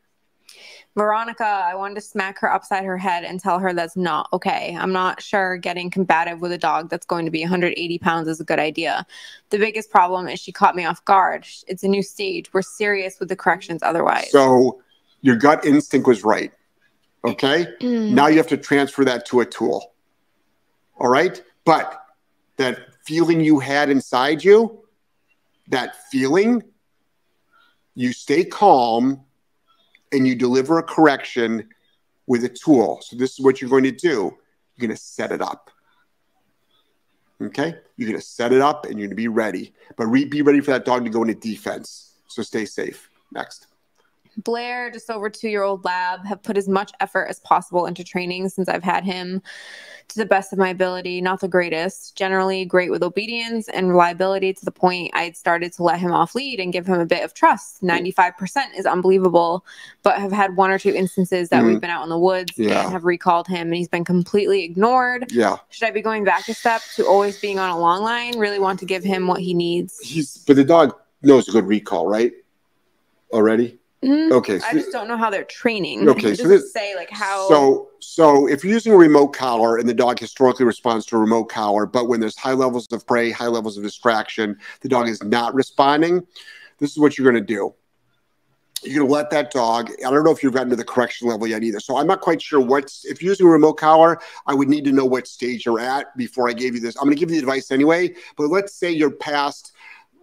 Veronica, I wanted to smack her upside her head and tell her that's not okay. I'm not sure getting combative with a dog that's going to be 180 pounds is a good idea. The biggest problem is she caught me off guard. It's a new stage. We're serious with the corrections otherwise. So your gut instinct was right, okay? Now you have to transfer that to a tool, all right? But that feeling you had inside you, that feeling, you stay calm and you deliver a correction with a tool. So this is what you're going to do. You're going to set it up. Okay? You're going to set it up and you're going to be ready. But be ready for that dog to go into defense. So stay safe. Next. Blair, just over 2-year-old lab, have put as much effort as possible into training since I've had him to the best of my ability, not the greatest, generally great with obedience and reliability to the point I'd started to let him off lead and give him a bit of trust. 95% is unbelievable, but have had 1 or 2 instances that we've been out in the woods and have recalled him and he's been completely ignored. Yeah. Should I be going back a step to always being on a long line? Really want to give him what he needs. But the dog knows a good recall, right? Already? Mm-hmm. Okay, so I just don't know how they're training. Okay, so this, say like how. So if you're using a remote collar and the dog historically responds to a remote collar, but when there's high levels of prey, high levels of distraction, the dog is not responding. This is what you're going to do. You're going to let that dog. I don't know if you've gotten to the correction level yet either. So I'm not quite sure if you're using a remote collar, I would need to know what stage you're at before I gave you this. I'm going to give you the advice anyway, but let's say you're past.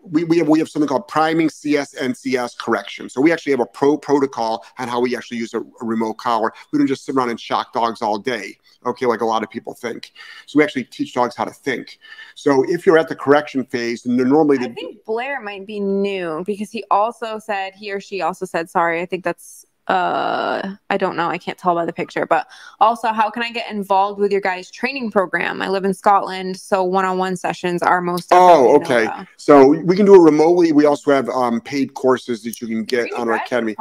We have something called priming CS NCS correction. So we actually have a protocol on how we actually use a remote collar. We don't just sit around and shock dogs all day, okay, like a lot of people think. So we actually teach dogs how to think. So if you're at the correction phase, and they're normally... I think Blair might be new because he or she also said, sorry, I think that's... I don't know. I can't tell by the picture, but also how can I get involved with your guys' training program? I live in Scotland, so one-on-one sessions are most. Oh, okay. So we can do it remotely. We also have paid courses that you can get on our Academy.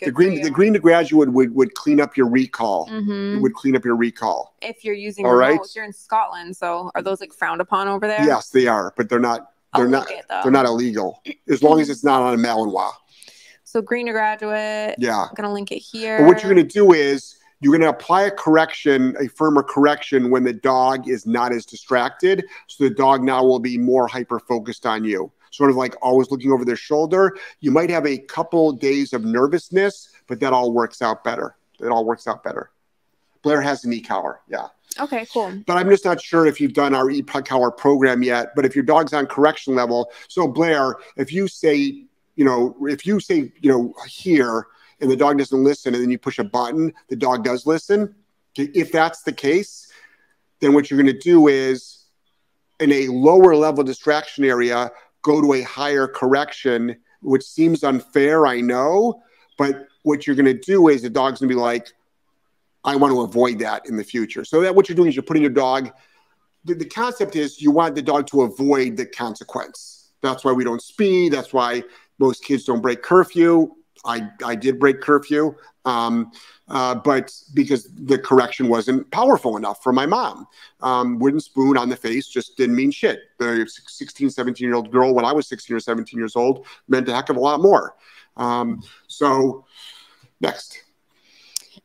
The Green to Graduate would clean up your recall. Mm-hmm. It would clean up your recall. If you're using remote, you're in Scotland, so are those like frowned upon over there? Yes, they are, but they're not illegal as long as it's not on a Malinois. So Green to Graduate, I'm going to link it here. But what you're going to do is you're going to apply a firmer correction when the dog is not as distracted. So the dog now will be more hyper-focused on you, sort of like always looking over their shoulder. You might have a couple days of nervousness, but that all works out better. Blair has an e-collar, Okay, cool. But I'm just not sure if you've done our e-collar program yet, but if your dog's on correction level. So Blair, if you say here and the dog doesn't listen and then you push a button, the dog does listen. If that's the case, then what you're going to do is in a lower level distraction area, go to a higher correction, which seems unfair, I know. But what you're going to do is the dog's going to be like, I want to avoid that in the future. So that what you're doing is you're putting your dog. The concept is you want the dog to avoid the consequence. That's why we don't speed. That's why most kids don't break curfew. I did break curfew, but because the correction wasn't powerful enough for my mom. Wooden spoon on the face just didn't mean shit. The 16, 17-year-old girl when I was 16 or 17 years old meant a heck of a lot more. So next.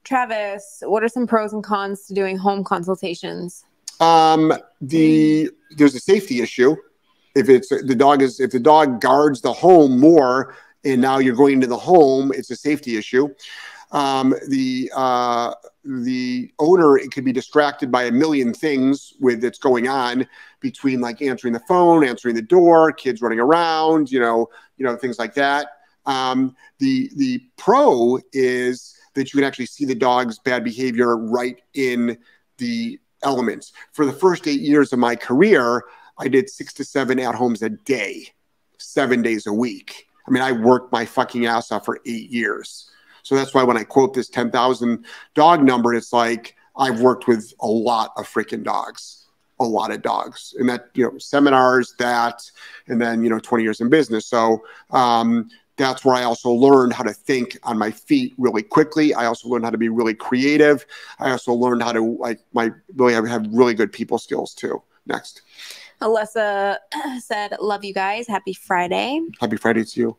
Travis, what are some pros and cons to doing home consultations? There's a safety issue. If the dog guards the home more, and now you're going into the home, it's a safety issue. The owner, it could be distracted by a million things that's going on between like answering the phone, answering the door, kids running around, things like that. The pro is that you can actually see the dog's bad behavior right in the elements. For the first 8 years of my career, I did 6 to 7 at-homes a day, 7 days a week. I mean, I worked my fucking ass off for 8 years. So that's why when I quote this 10,000 dog number, it's like I've worked with a lot of freaking dogs, a lot of dogs. And that, seminars, and then, 20 years in business. So that's where I also learned how to think on my feet really quickly. I also learned how to be really creative. I also learned how to, have really good people skills too. Next. Alyssa said, love you guys. Happy Friday. Happy Friday to you.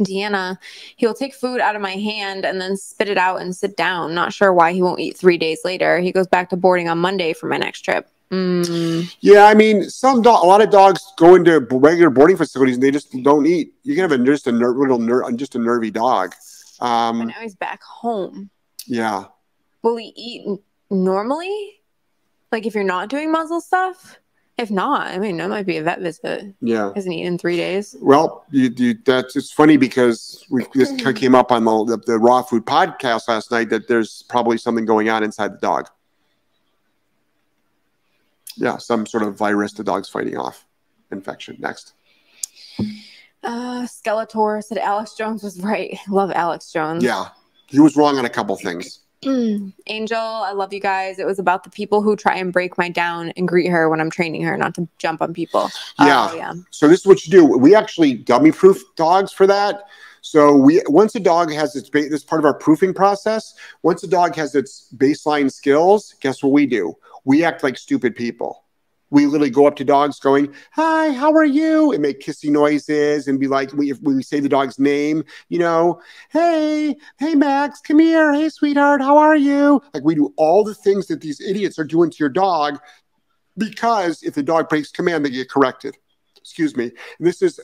Deanna, he'll take food out of my hand and then spit it out and sit down. Not sure why he won't eat 3 days later. He goes back to boarding on Monday for my next trip. Mm. Yeah, I mean, a lot of dogs go into regular boarding facilities and they just don't eat. You can have just a nervy dog. But now he's back home. Yeah. Will he eat normally? Like if you're not doing muzzle stuff? If not, I mean, that might be a vet visit. Yeah. Isn't he in 3 days? Well, it's funny because this came up on the Raw Food podcast last night that there's probably something going on inside the dog. Yeah, some sort of virus the dog's fighting off. Infection. Next. Skeletor said Alex Jones was right. Love Alex Jones. Yeah. He was wrong on a couple things. Angel, I love you guys. It was about the people who try and break my down and greet her when I'm training her, not to jump on people. Yeah. So this is what you do. We actually dummy proof dogs for that. So once a dog has its this is part of our proofing process. Once a dog has its baseline skills, guess what we do? We act like stupid people. We literally go up to dogs going, hi, how are you? And make kissy noises and be like, if we say the dog's name, you know, hey, Max, come here. Hey, sweetheart, how are you? Like we do all the things that these idiots are doing to your dog because if the dog breaks command, they get corrected. Excuse me. This is,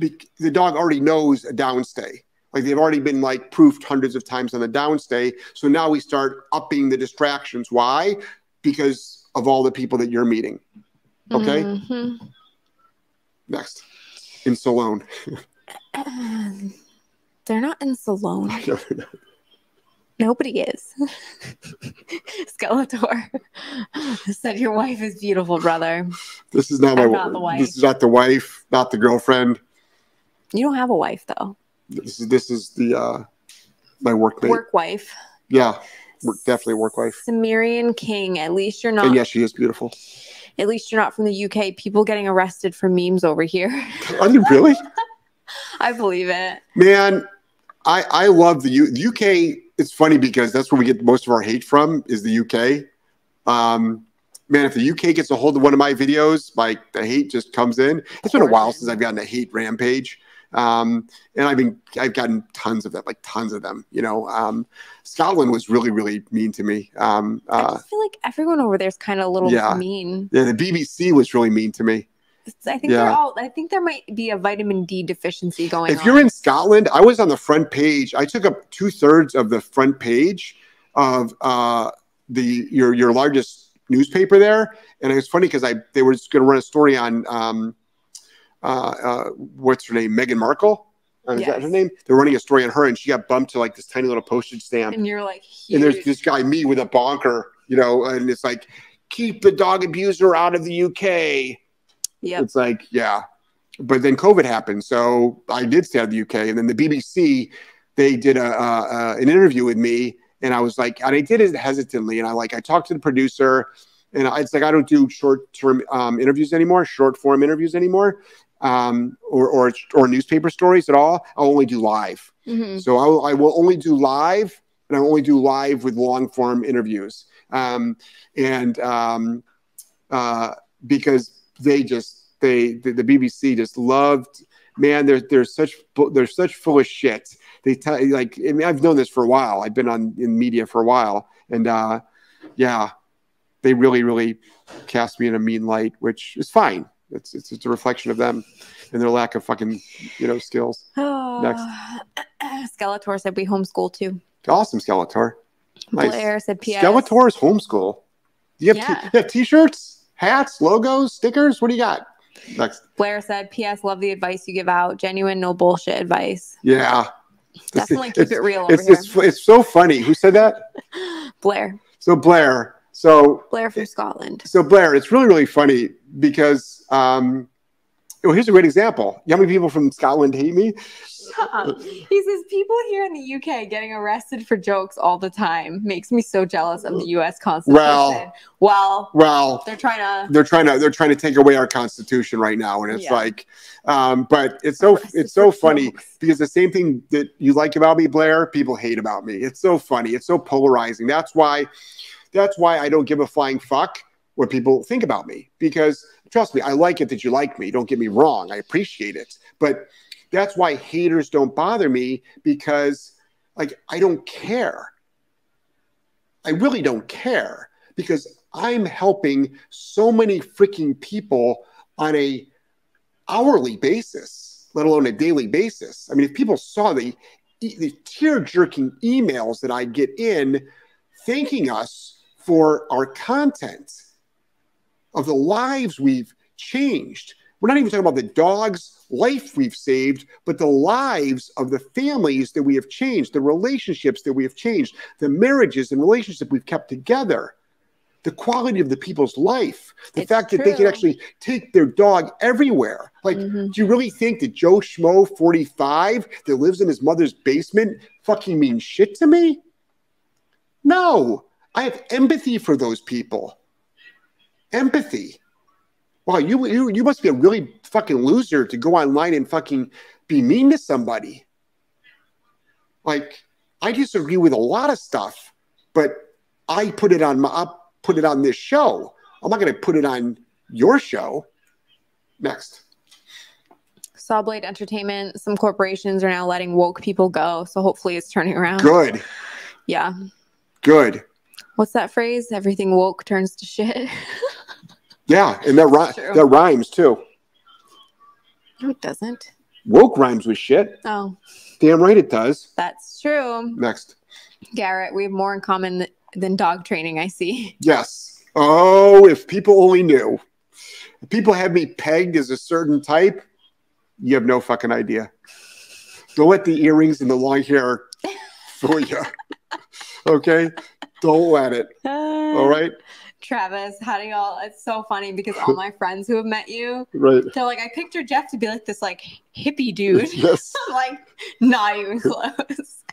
the dog already knows a downstay. Like they've already been like proofed hundreds of times on the downstay. So now we start upping the distractions. Why? Because of all the people that you're meeting. Okay? Mm-hmm. Next. In Solon. They're not in Solon. No, not. Nobody is. Skeletor said your wife is beautiful, brother. This is not the wife. This is not the wife, not the girlfriend. You don't have a wife, though. This is the my workmate. Work wife. Yeah. Definitely work wife. Sumerian King. At least you're not. And yes, she is beautiful. At least you're not from the UK. People getting arrested for memes over here. Are you really? I believe it. Man, I love the UK. It's funny because that's where we get most of our hate from is the UK. Man, if the UK gets a hold of one of my videos, like the hate just comes in. It's been a while since I've gotten a hate rampage. And I've gotten tons of them, you know, Scotland was really, really mean to me. I just feel like everyone over there is kind of a little mean. Yeah. The BBC was really mean to me. I think there might be a vitamin D deficiency going on. If you're in Scotland, I was on the front page. I took up 2/3 of the front page of, your largest newspaper there. And it was funny cause they were just going to run a story on, what's her name? Meghan Markle. Is that her name? They're running a story on her, and she got bumped to like this tiny little postage stamp. And you're like, huge. And there's this guy, me, with a bonker, you know, and it's like, keep the dog abuser out of the UK. Yeah. It's like, yeah. But then COVID happened, so I did stay out of the UK. And then the BBC, they did an interview with me, and I was like, and I did it hesitantly, and I talked to the producer, and it's like I don't do short form interviews anymore. Or newspaper stories at all. I'll only do live. Mm-hmm. So I will only do live, and I only do live with long form interviews. Because the BBC just loved, man, they're such full of shit. They tell I've known this for a while. I've been in media for a while, and they really, really cast me in a mean light, which is fine. It's a reflection of them and their lack of fucking, you know, skills. Oh. Next. Skeletor said we homeschool too. Awesome, Skeletor. Nice. Blair said PS. Skeletor is homeschool. Do you have t-shirts, hats, logos, stickers? What do you got? Next. Blair said PS. Love the advice you give out. Genuine, no bullshit advice. Yeah. Definitely keep it real over here. It's so funny. Who said that? Blair. So Blair from Scotland. So Blair, it's really, really funny because here's a great example. You know how many people from Scotland hate me? Shut up. He says people here in the UK getting arrested for jokes all the time makes me so jealous of the US Constitution. Well, they're trying to take away our Constitution right now, and it's but it's so funny because the same thing that you like about me, Blair, people hate about me. It's so funny. It's so polarizing. That's why I don't give a flying fuck what people think about me. Because trust me, I like it that you like me. Don't get me wrong. I appreciate it. But that's why haters don't bother me because, I don't care. I really don't care because I'm helping so many freaking people on a hourly basis, let alone a daily basis. I mean, if people saw the tear-jerking emails that I get in thanking us for our content. of the lives we've changed. We're not even talking about the dog's life we've saved, but the lives of the families that we have changed, the relationships that we have changed, the marriages and relationships we've kept together, the quality of the people's life, the fact that they can actually take their dog everywhere. Like, do you really think that Joe Schmo, 45, that lives in his mother's basement fucking means shit to me? No. I have empathy for those people. Empathy. Wow, you must be a really fucking loser to go online and fucking be mean to somebody. Like, I disagree with a lot of stuff, but I put it on I put it on this show. I'm not going to put it on your show. Next. Sawblade Entertainment. Some corporations are now letting woke people go, so hopefully it's turning around. Good. Yeah. Good. What's that phrase? Everything woke turns to shit. Yeah, and that rhymes, too. No, it doesn't. Woke rhymes with shit. Oh. Damn right it does. That's true. Next. Garrett, we have more in common than dog training, I see. Yes. Oh, if people only knew. If people have me pegged as a certain type, you have no fucking idea. Don't let the earrings and the long hair fool you. Okay? Don't let it. All right? Travis, how do y'all, it's so funny because all my friends who have met you, right, they're like, I picture Jeff to be like this like hippie dude. Yes. I'm like, not even close.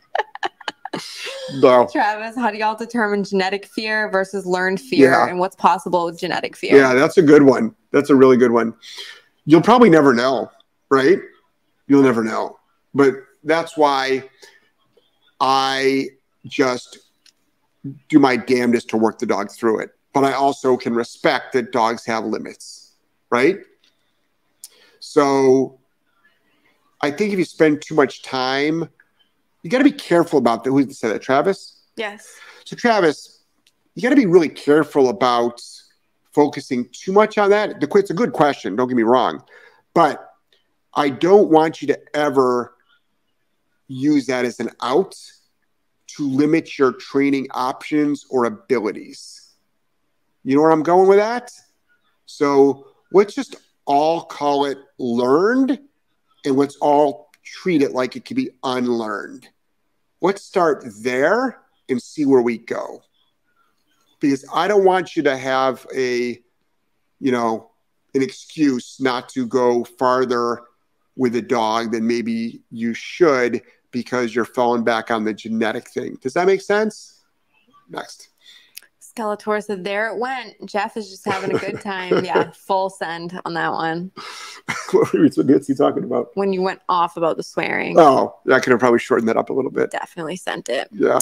No. Travis, how do y'all determine genetic fear versus learned fear, and what's possible with genetic fear? Yeah, that's a good one. That's a really good one. You'll probably never know, right? You'll never know. But that's why I just do my damnedest to work the dog through it. But I also can respect that dogs have limits, right? So I think if you spend too much time, you got to be careful about that. Who said that, Travis? Yes. So Travis, you got to be really careful about focusing too much on that. It's a good question. Don't get me wrong. But I don't want you to ever use that as an out to limit your training options or abilities. You know where I'm going with that? So let's just all call it learned, and let's all treat it like it could be unlearned. Let's start there and see where we go. Because I don't want you to have an excuse not to go farther with a dog than maybe you should because you're falling back on the genetic thing. Does that make sense? Next. Skeletor said, there it went. Jeff is just having a good time. Yeah, full send on that one. What's he talking about? When you went off about the swearing. Oh, I could have probably shortened that up a little bit. Definitely sent it. Yeah.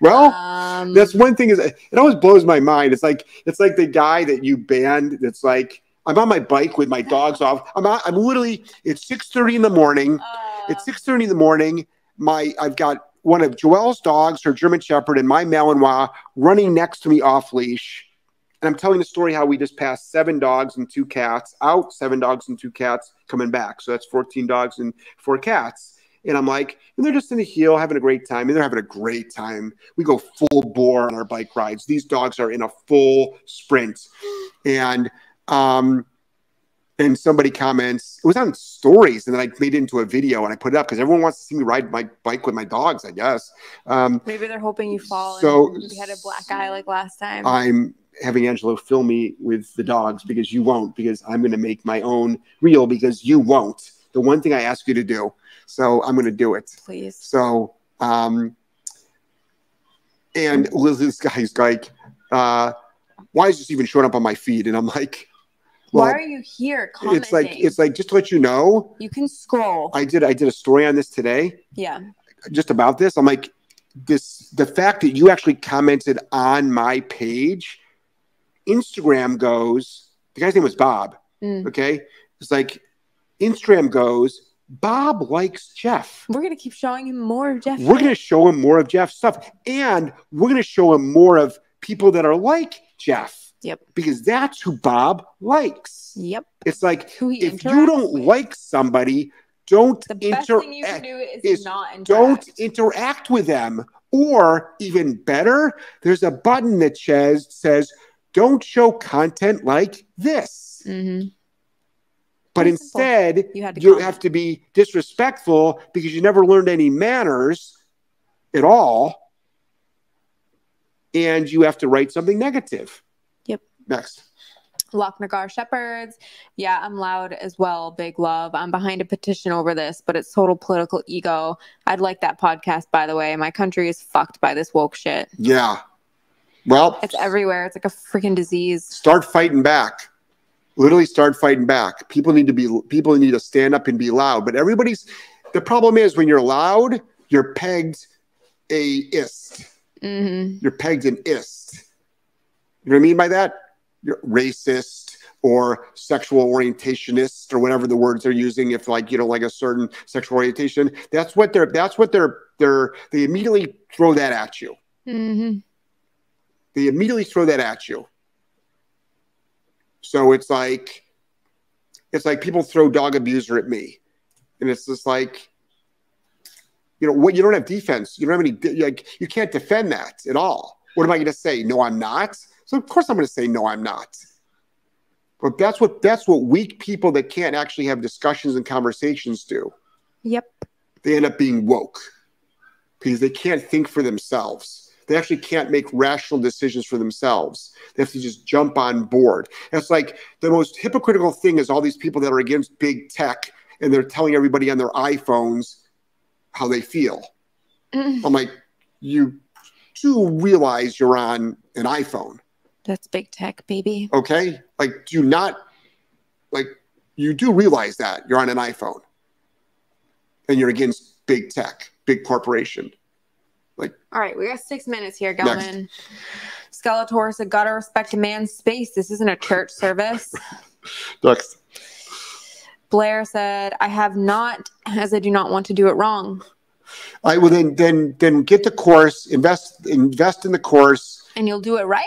Well, that's one thing is it always blows my mind. It's like the guy that you banned that's like, I'm on my bike with my dogs off. I'm literally, it's 6:30 in the morning. I've got one of Joelle's dogs, her German Shepherd, and my Malinois running next to me off leash. And I'm telling the story how we just passed 7 dogs and 2 cats out, 7 dogs and 2 cats coming back. So that's 14 dogs and 4 cats. And I'm like, and they're just in the heel having a great time. And they're having a great time. We go full bore on our bike rides. These dogs are in a full sprint. And somebody comments, it was on stories, and then I made it into a video, and I put it up because everyone wants to see me ride my bike with my dogs, I guess. Maybe they're hoping you fall and you had a black eye like last time. I'm having Angelo film me with the dogs because you won't, because I'm going to make my own reel because you won't. The one thing I ask you to do, so I'm going to do it. Please. So, and this guy's like, why is this even showing up on my feed? And I'm like... Well, why are you here commenting? It's like just to let you know. You can scroll. I did a story on this today. Yeah. Just about this. I'm like, the fact that you actually commented on my page, Instagram goes, the guy's name was Bob. Okay. It's like Instagram goes, Bob likes Jeff. We're gonna keep showing him more of Jeff. We're gonna show him more of Jeff's stuff. And we're gonna show him more of people that are like Jeff. Yep. Because that's who Bob likes. Yep. It's like, if you don't like somebody, don't interact. The best thing you can do is not interact. Don't interact with them. Or even better, there's a button that says, don't show content like this. Mm-hmm. But instead, you have to be disrespectful because you never learned any manners at all. And you have to write something negative. Yep. Next. Lochnagar Shepherds. Yeah, I'm loud as well. Big love. I'm behind a petition over this, but it's total political ego. I'd like that podcast, by the way. My country is fucked by this woke shit. Yeah. Well, it's everywhere. It's like a freaking disease. Start fighting back. Literally start fighting back. People need to stand up and be loud. But the problem is when you're loud, you're pegged a ist. Mm-hmm. You're pegged an ist. You know what I mean by that? You're racist or sexual orientationist or whatever the words they're using. If like you don't like a certain sexual orientation, they immediately throw that at you. Mm-hmm. They immediately throw that at you. So it's like people throw dog abuser at me. And it's just like, you know what? You don't have defense. You don't have any, you can't defend that at all. What am I going to say? No, I'm not. So of course I'm going to say, no, I'm not. But that's what weak people that can't actually have discussions and conversations do. Yep. They end up being woke because they can't think for themselves. They actually can't make rational decisions for themselves. They have to just jump on board. And it's like the most hypocritical thing is all these people that are against big tech and they're telling everybody on their iPhones how they feel. I'm like, you do realize you're on an iPhone. That's big tech, baby. Okay? Like, you do realize that you're on an iPhone and you're against big tech, big corporation. Like, all right, we got 6 minutes here, Gelman. Next. Skeletor said, gotta respect a man's space. This isn't a church service. Next. Blair said, I have not, as I do not want to do it wrong. I will then get the course, invest in the course. And you'll do it right.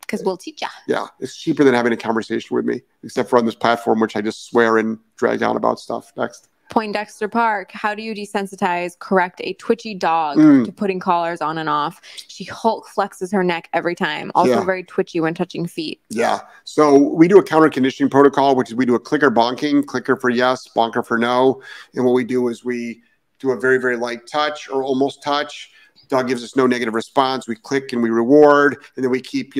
Because we'll teach you. Yeah, it's cheaper than having a conversation with me, except for on this platform, which I just swear and drag on about stuff. Next. Poindexter Park, how do you desensitize, correct a twitchy dog to putting collars on and off? She Hulk flexes her neck every time. Also very twitchy when touching feet. Yeah. So we do a counter conditioning protocol, which is we do a clicker bonking, clicker for yes, bonker for no. And what we do is we do a very, very light touch or almost touch. Dog gives us no negative response. We click and we reward. And then we keep,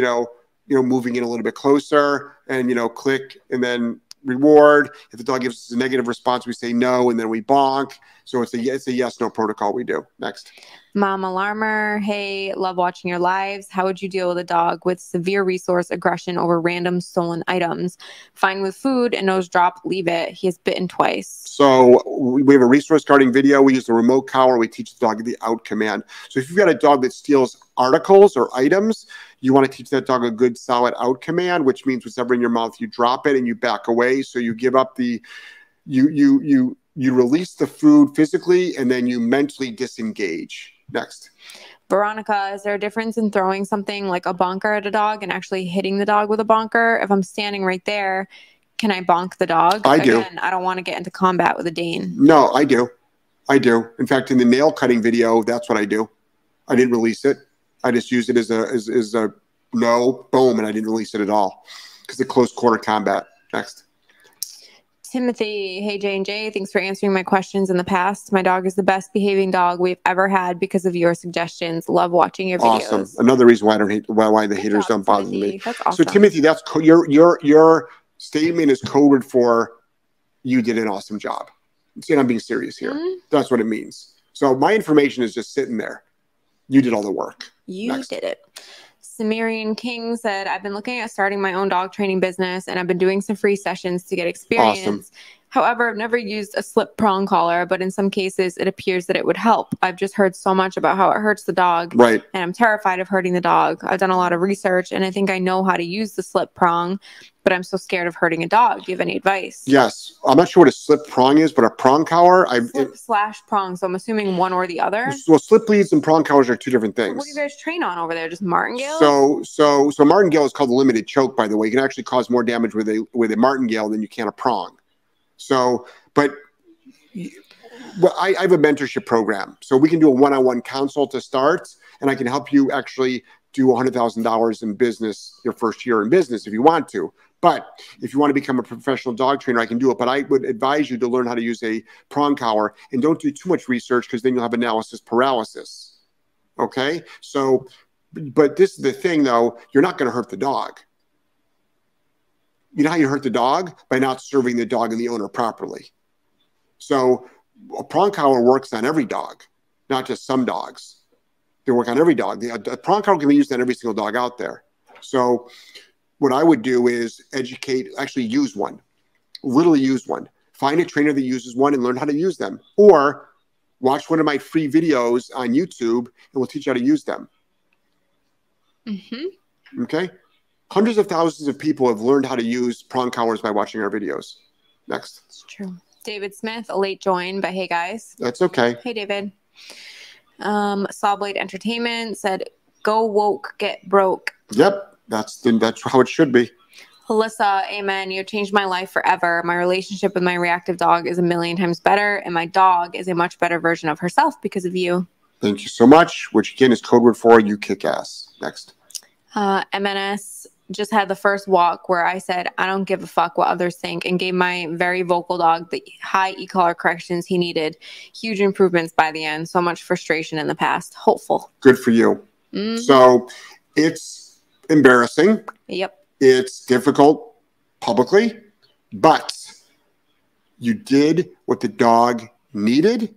moving in a little bit closer and, click and then reward. If the dog gives us a negative response, we say no, and then we bonk. So it's a yes-no protocol we do. Next. Mom Alarmer, hey, love watching your lives. How would you deal with a dog with severe resource aggression over random stolen items? Fine with food and nose drop, leave it. He has bitten twice. So we have a resource guarding video. We use the remote collar. We teach the dog the out command. So if you've got a dog that steals articles or items, you want to teach that dog a good solid out command, which means whatever in your mouth, you drop it and you back away. So you give up you release the food physically and then you mentally disengage. Next. Veronica, is there a difference in throwing something like a bonker at a dog and actually hitting the dog with a bonker? If I'm standing right there, can I bonk the dog? Again, I don't want to get into combat with a Dane. No, I do. In fact, in the nail cutting video, that's what I do. I didn't release it. I just used it as a no, boom, and I didn't release it at all because of close quarter combat. Next. Timothy, hey, J&J, thanks for answering my questions in the past. My dog is the best behaving dog we've ever had because of your suggestions. Love watching your videos. Awesome. Another reason why haters don't bother me. That's awesome. So, Timothy, that's your statement is coded for you did an awesome job. See, I'm being serious here. Mm-hmm. That's what it means. So my information is just sitting there. You did all the work. You did it. Sumerian King said, I've been looking at starting my own dog training business, and I've been doing some free sessions to get experience. Awesome. However, I've never used a slip prong collar, but in some cases, it appears that it would help. I've just heard so much about how it hurts the dog, right? And I'm terrified of hurting the dog. I've done a lot of research, and I think I know how to use the slip prong, but I'm so scared of hurting a dog. Do you have any advice? Yes. I'm not sure what a slip prong is, but a prong collar. Slip/prong, so I'm assuming one or the other. Well, slip leads and prong collars are two different things. What do you guys train on over there? Just martingale? So martingale is called a limited choke, by the way. You can actually cause more damage with a martingale than you can a prong. So, I have a mentorship program. So we can do a one-on-one consult to start, and I can help you actually do $100,000 in business your first year in business if you want to. But if you want to become a professional dog trainer, I can do it. But I would advise you to learn how to use a prong collar, and don't do too much research because then you'll have analysis paralysis. Okay? So, but this is the thing, though. You're not going to hurt the dog. You know how you hurt the dog? By not serving the dog and the owner properly. So a prong collar works on every dog, not just some dogs. They work on every dog. A prong collar can be used on every single dog out there. So what I would do is educate, actually use one, literally use one. Find a trainer that uses one and learn how to use them. Or watch one of my free videos on YouTube and we'll teach you how to use them. Mm-hmm. Okay? Hundreds of thousands of people have learned how to use prong collars by watching our videos. Next. It's true. David Smith, a late join, but hey, guys. That's okay. Hey, David. Sawblade Entertainment said, go woke, get broke. Yep. That's how it should be. Alyssa, amen. You changed my life forever. My relationship with my reactive dog is a million times better, and my dog is a much better version of herself because of you. Thank you so much, which again is code word for you kick ass. Next. MNS just had the first walk where I said, I don't give a fuck what others think, and gave my very vocal dog the high e-collar corrections he needed. Huge improvements by the end. So much frustration in the past. Hopeful. Good for you. Mm-hmm. So it's embarrassing. Yep. It's difficult publicly, but you did what the dog needed.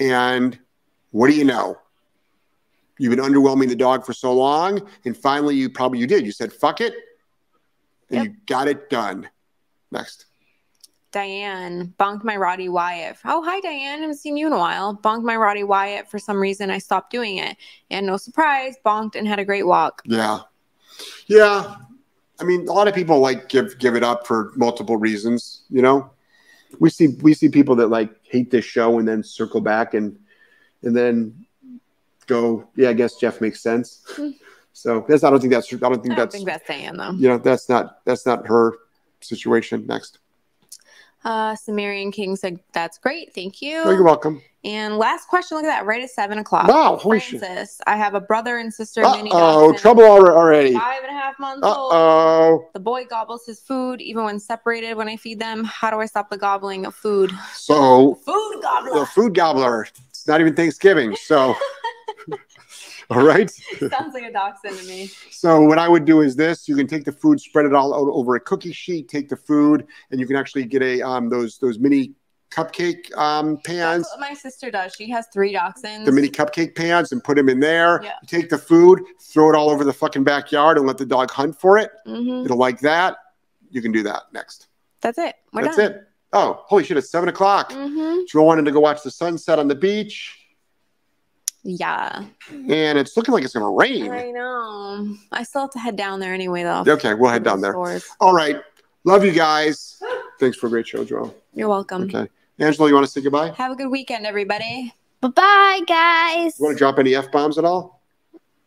And what do you know? You've been underwhelming the dog for so long. And finally, you did. You said, fuck it. And you got it done. Next. Diane, bonked my Roddy Wyatt. Oh, hi, Diane. I haven't seen you in a while. Bonked my Roddy Wyatt. For some reason, I stopped doing it. And no surprise, bonked and had a great walk. Yeah. Yeah, I mean, a lot of people like give it up for multiple reasons. You know, we see people that like hate this show and then circle back and then go, yeah, I guess Jeff makes sense. So that's I don't think that's Diane, though. You know, that's not her situation. Next. Sumerian King said, that's great. Thank you. Oh, you're welcome. And last question. Look at that. Right at 7 o'clock. Wow. Holy shit. I have a brother and sister. Oh, trouble already. 5.5 months old. Oh, the boy gobbles his food. Even when separated, when I feed them, how do I stop the gobbling of food? So food gobbler. The food gobbler. It's not even Thanksgiving. So, all right. Sounds like a dachshund to me. So what I would do is this. You can take the food, spread it all out over a cookie sheet, take the food, and you can actually get a those mini cupcake pans. That's what my sister does. She has 3 dachshunds. The mini cupcake pans, and put them in there. Yeah. You take the food, throw it all over the fucking backyard, and let the dog hunt for it. Mm-hmm. It'll like that. You can do that. Next. That's it. We're done. Oh, holy shit. It's 7 o'clock. Mm-hmm. Joelle wanted to go watch the sunset on the beach. Yeah. And it's looking like it's going to rain. I know. I still have to head down there anyway, though. Okay, we'll head down there. All right. Love you guys. Thanks for a great show, Joelle. You're welcome. Okay. Angela, you want to say goodbye? Have a good weekend, everybody. Bye-bye, guys. You want to drop any F-bombs at all?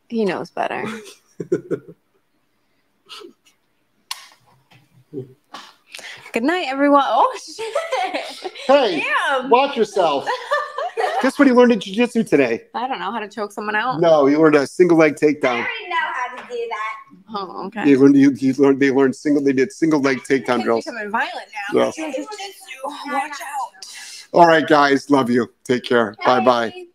He knows better. Good night, everyone. Oh, shit. Hey, damn. Watch yourself. Guess what he learned in jiu-jitsu today? I don't know how to choke someone out. No, he learned a single leg takedown. I already know how to do that. Oh, okay. They did single leg takedown drills. He's becoming violent now. So. Watch out. All right, guys. Love you. Take care. Bye. Bye-bye.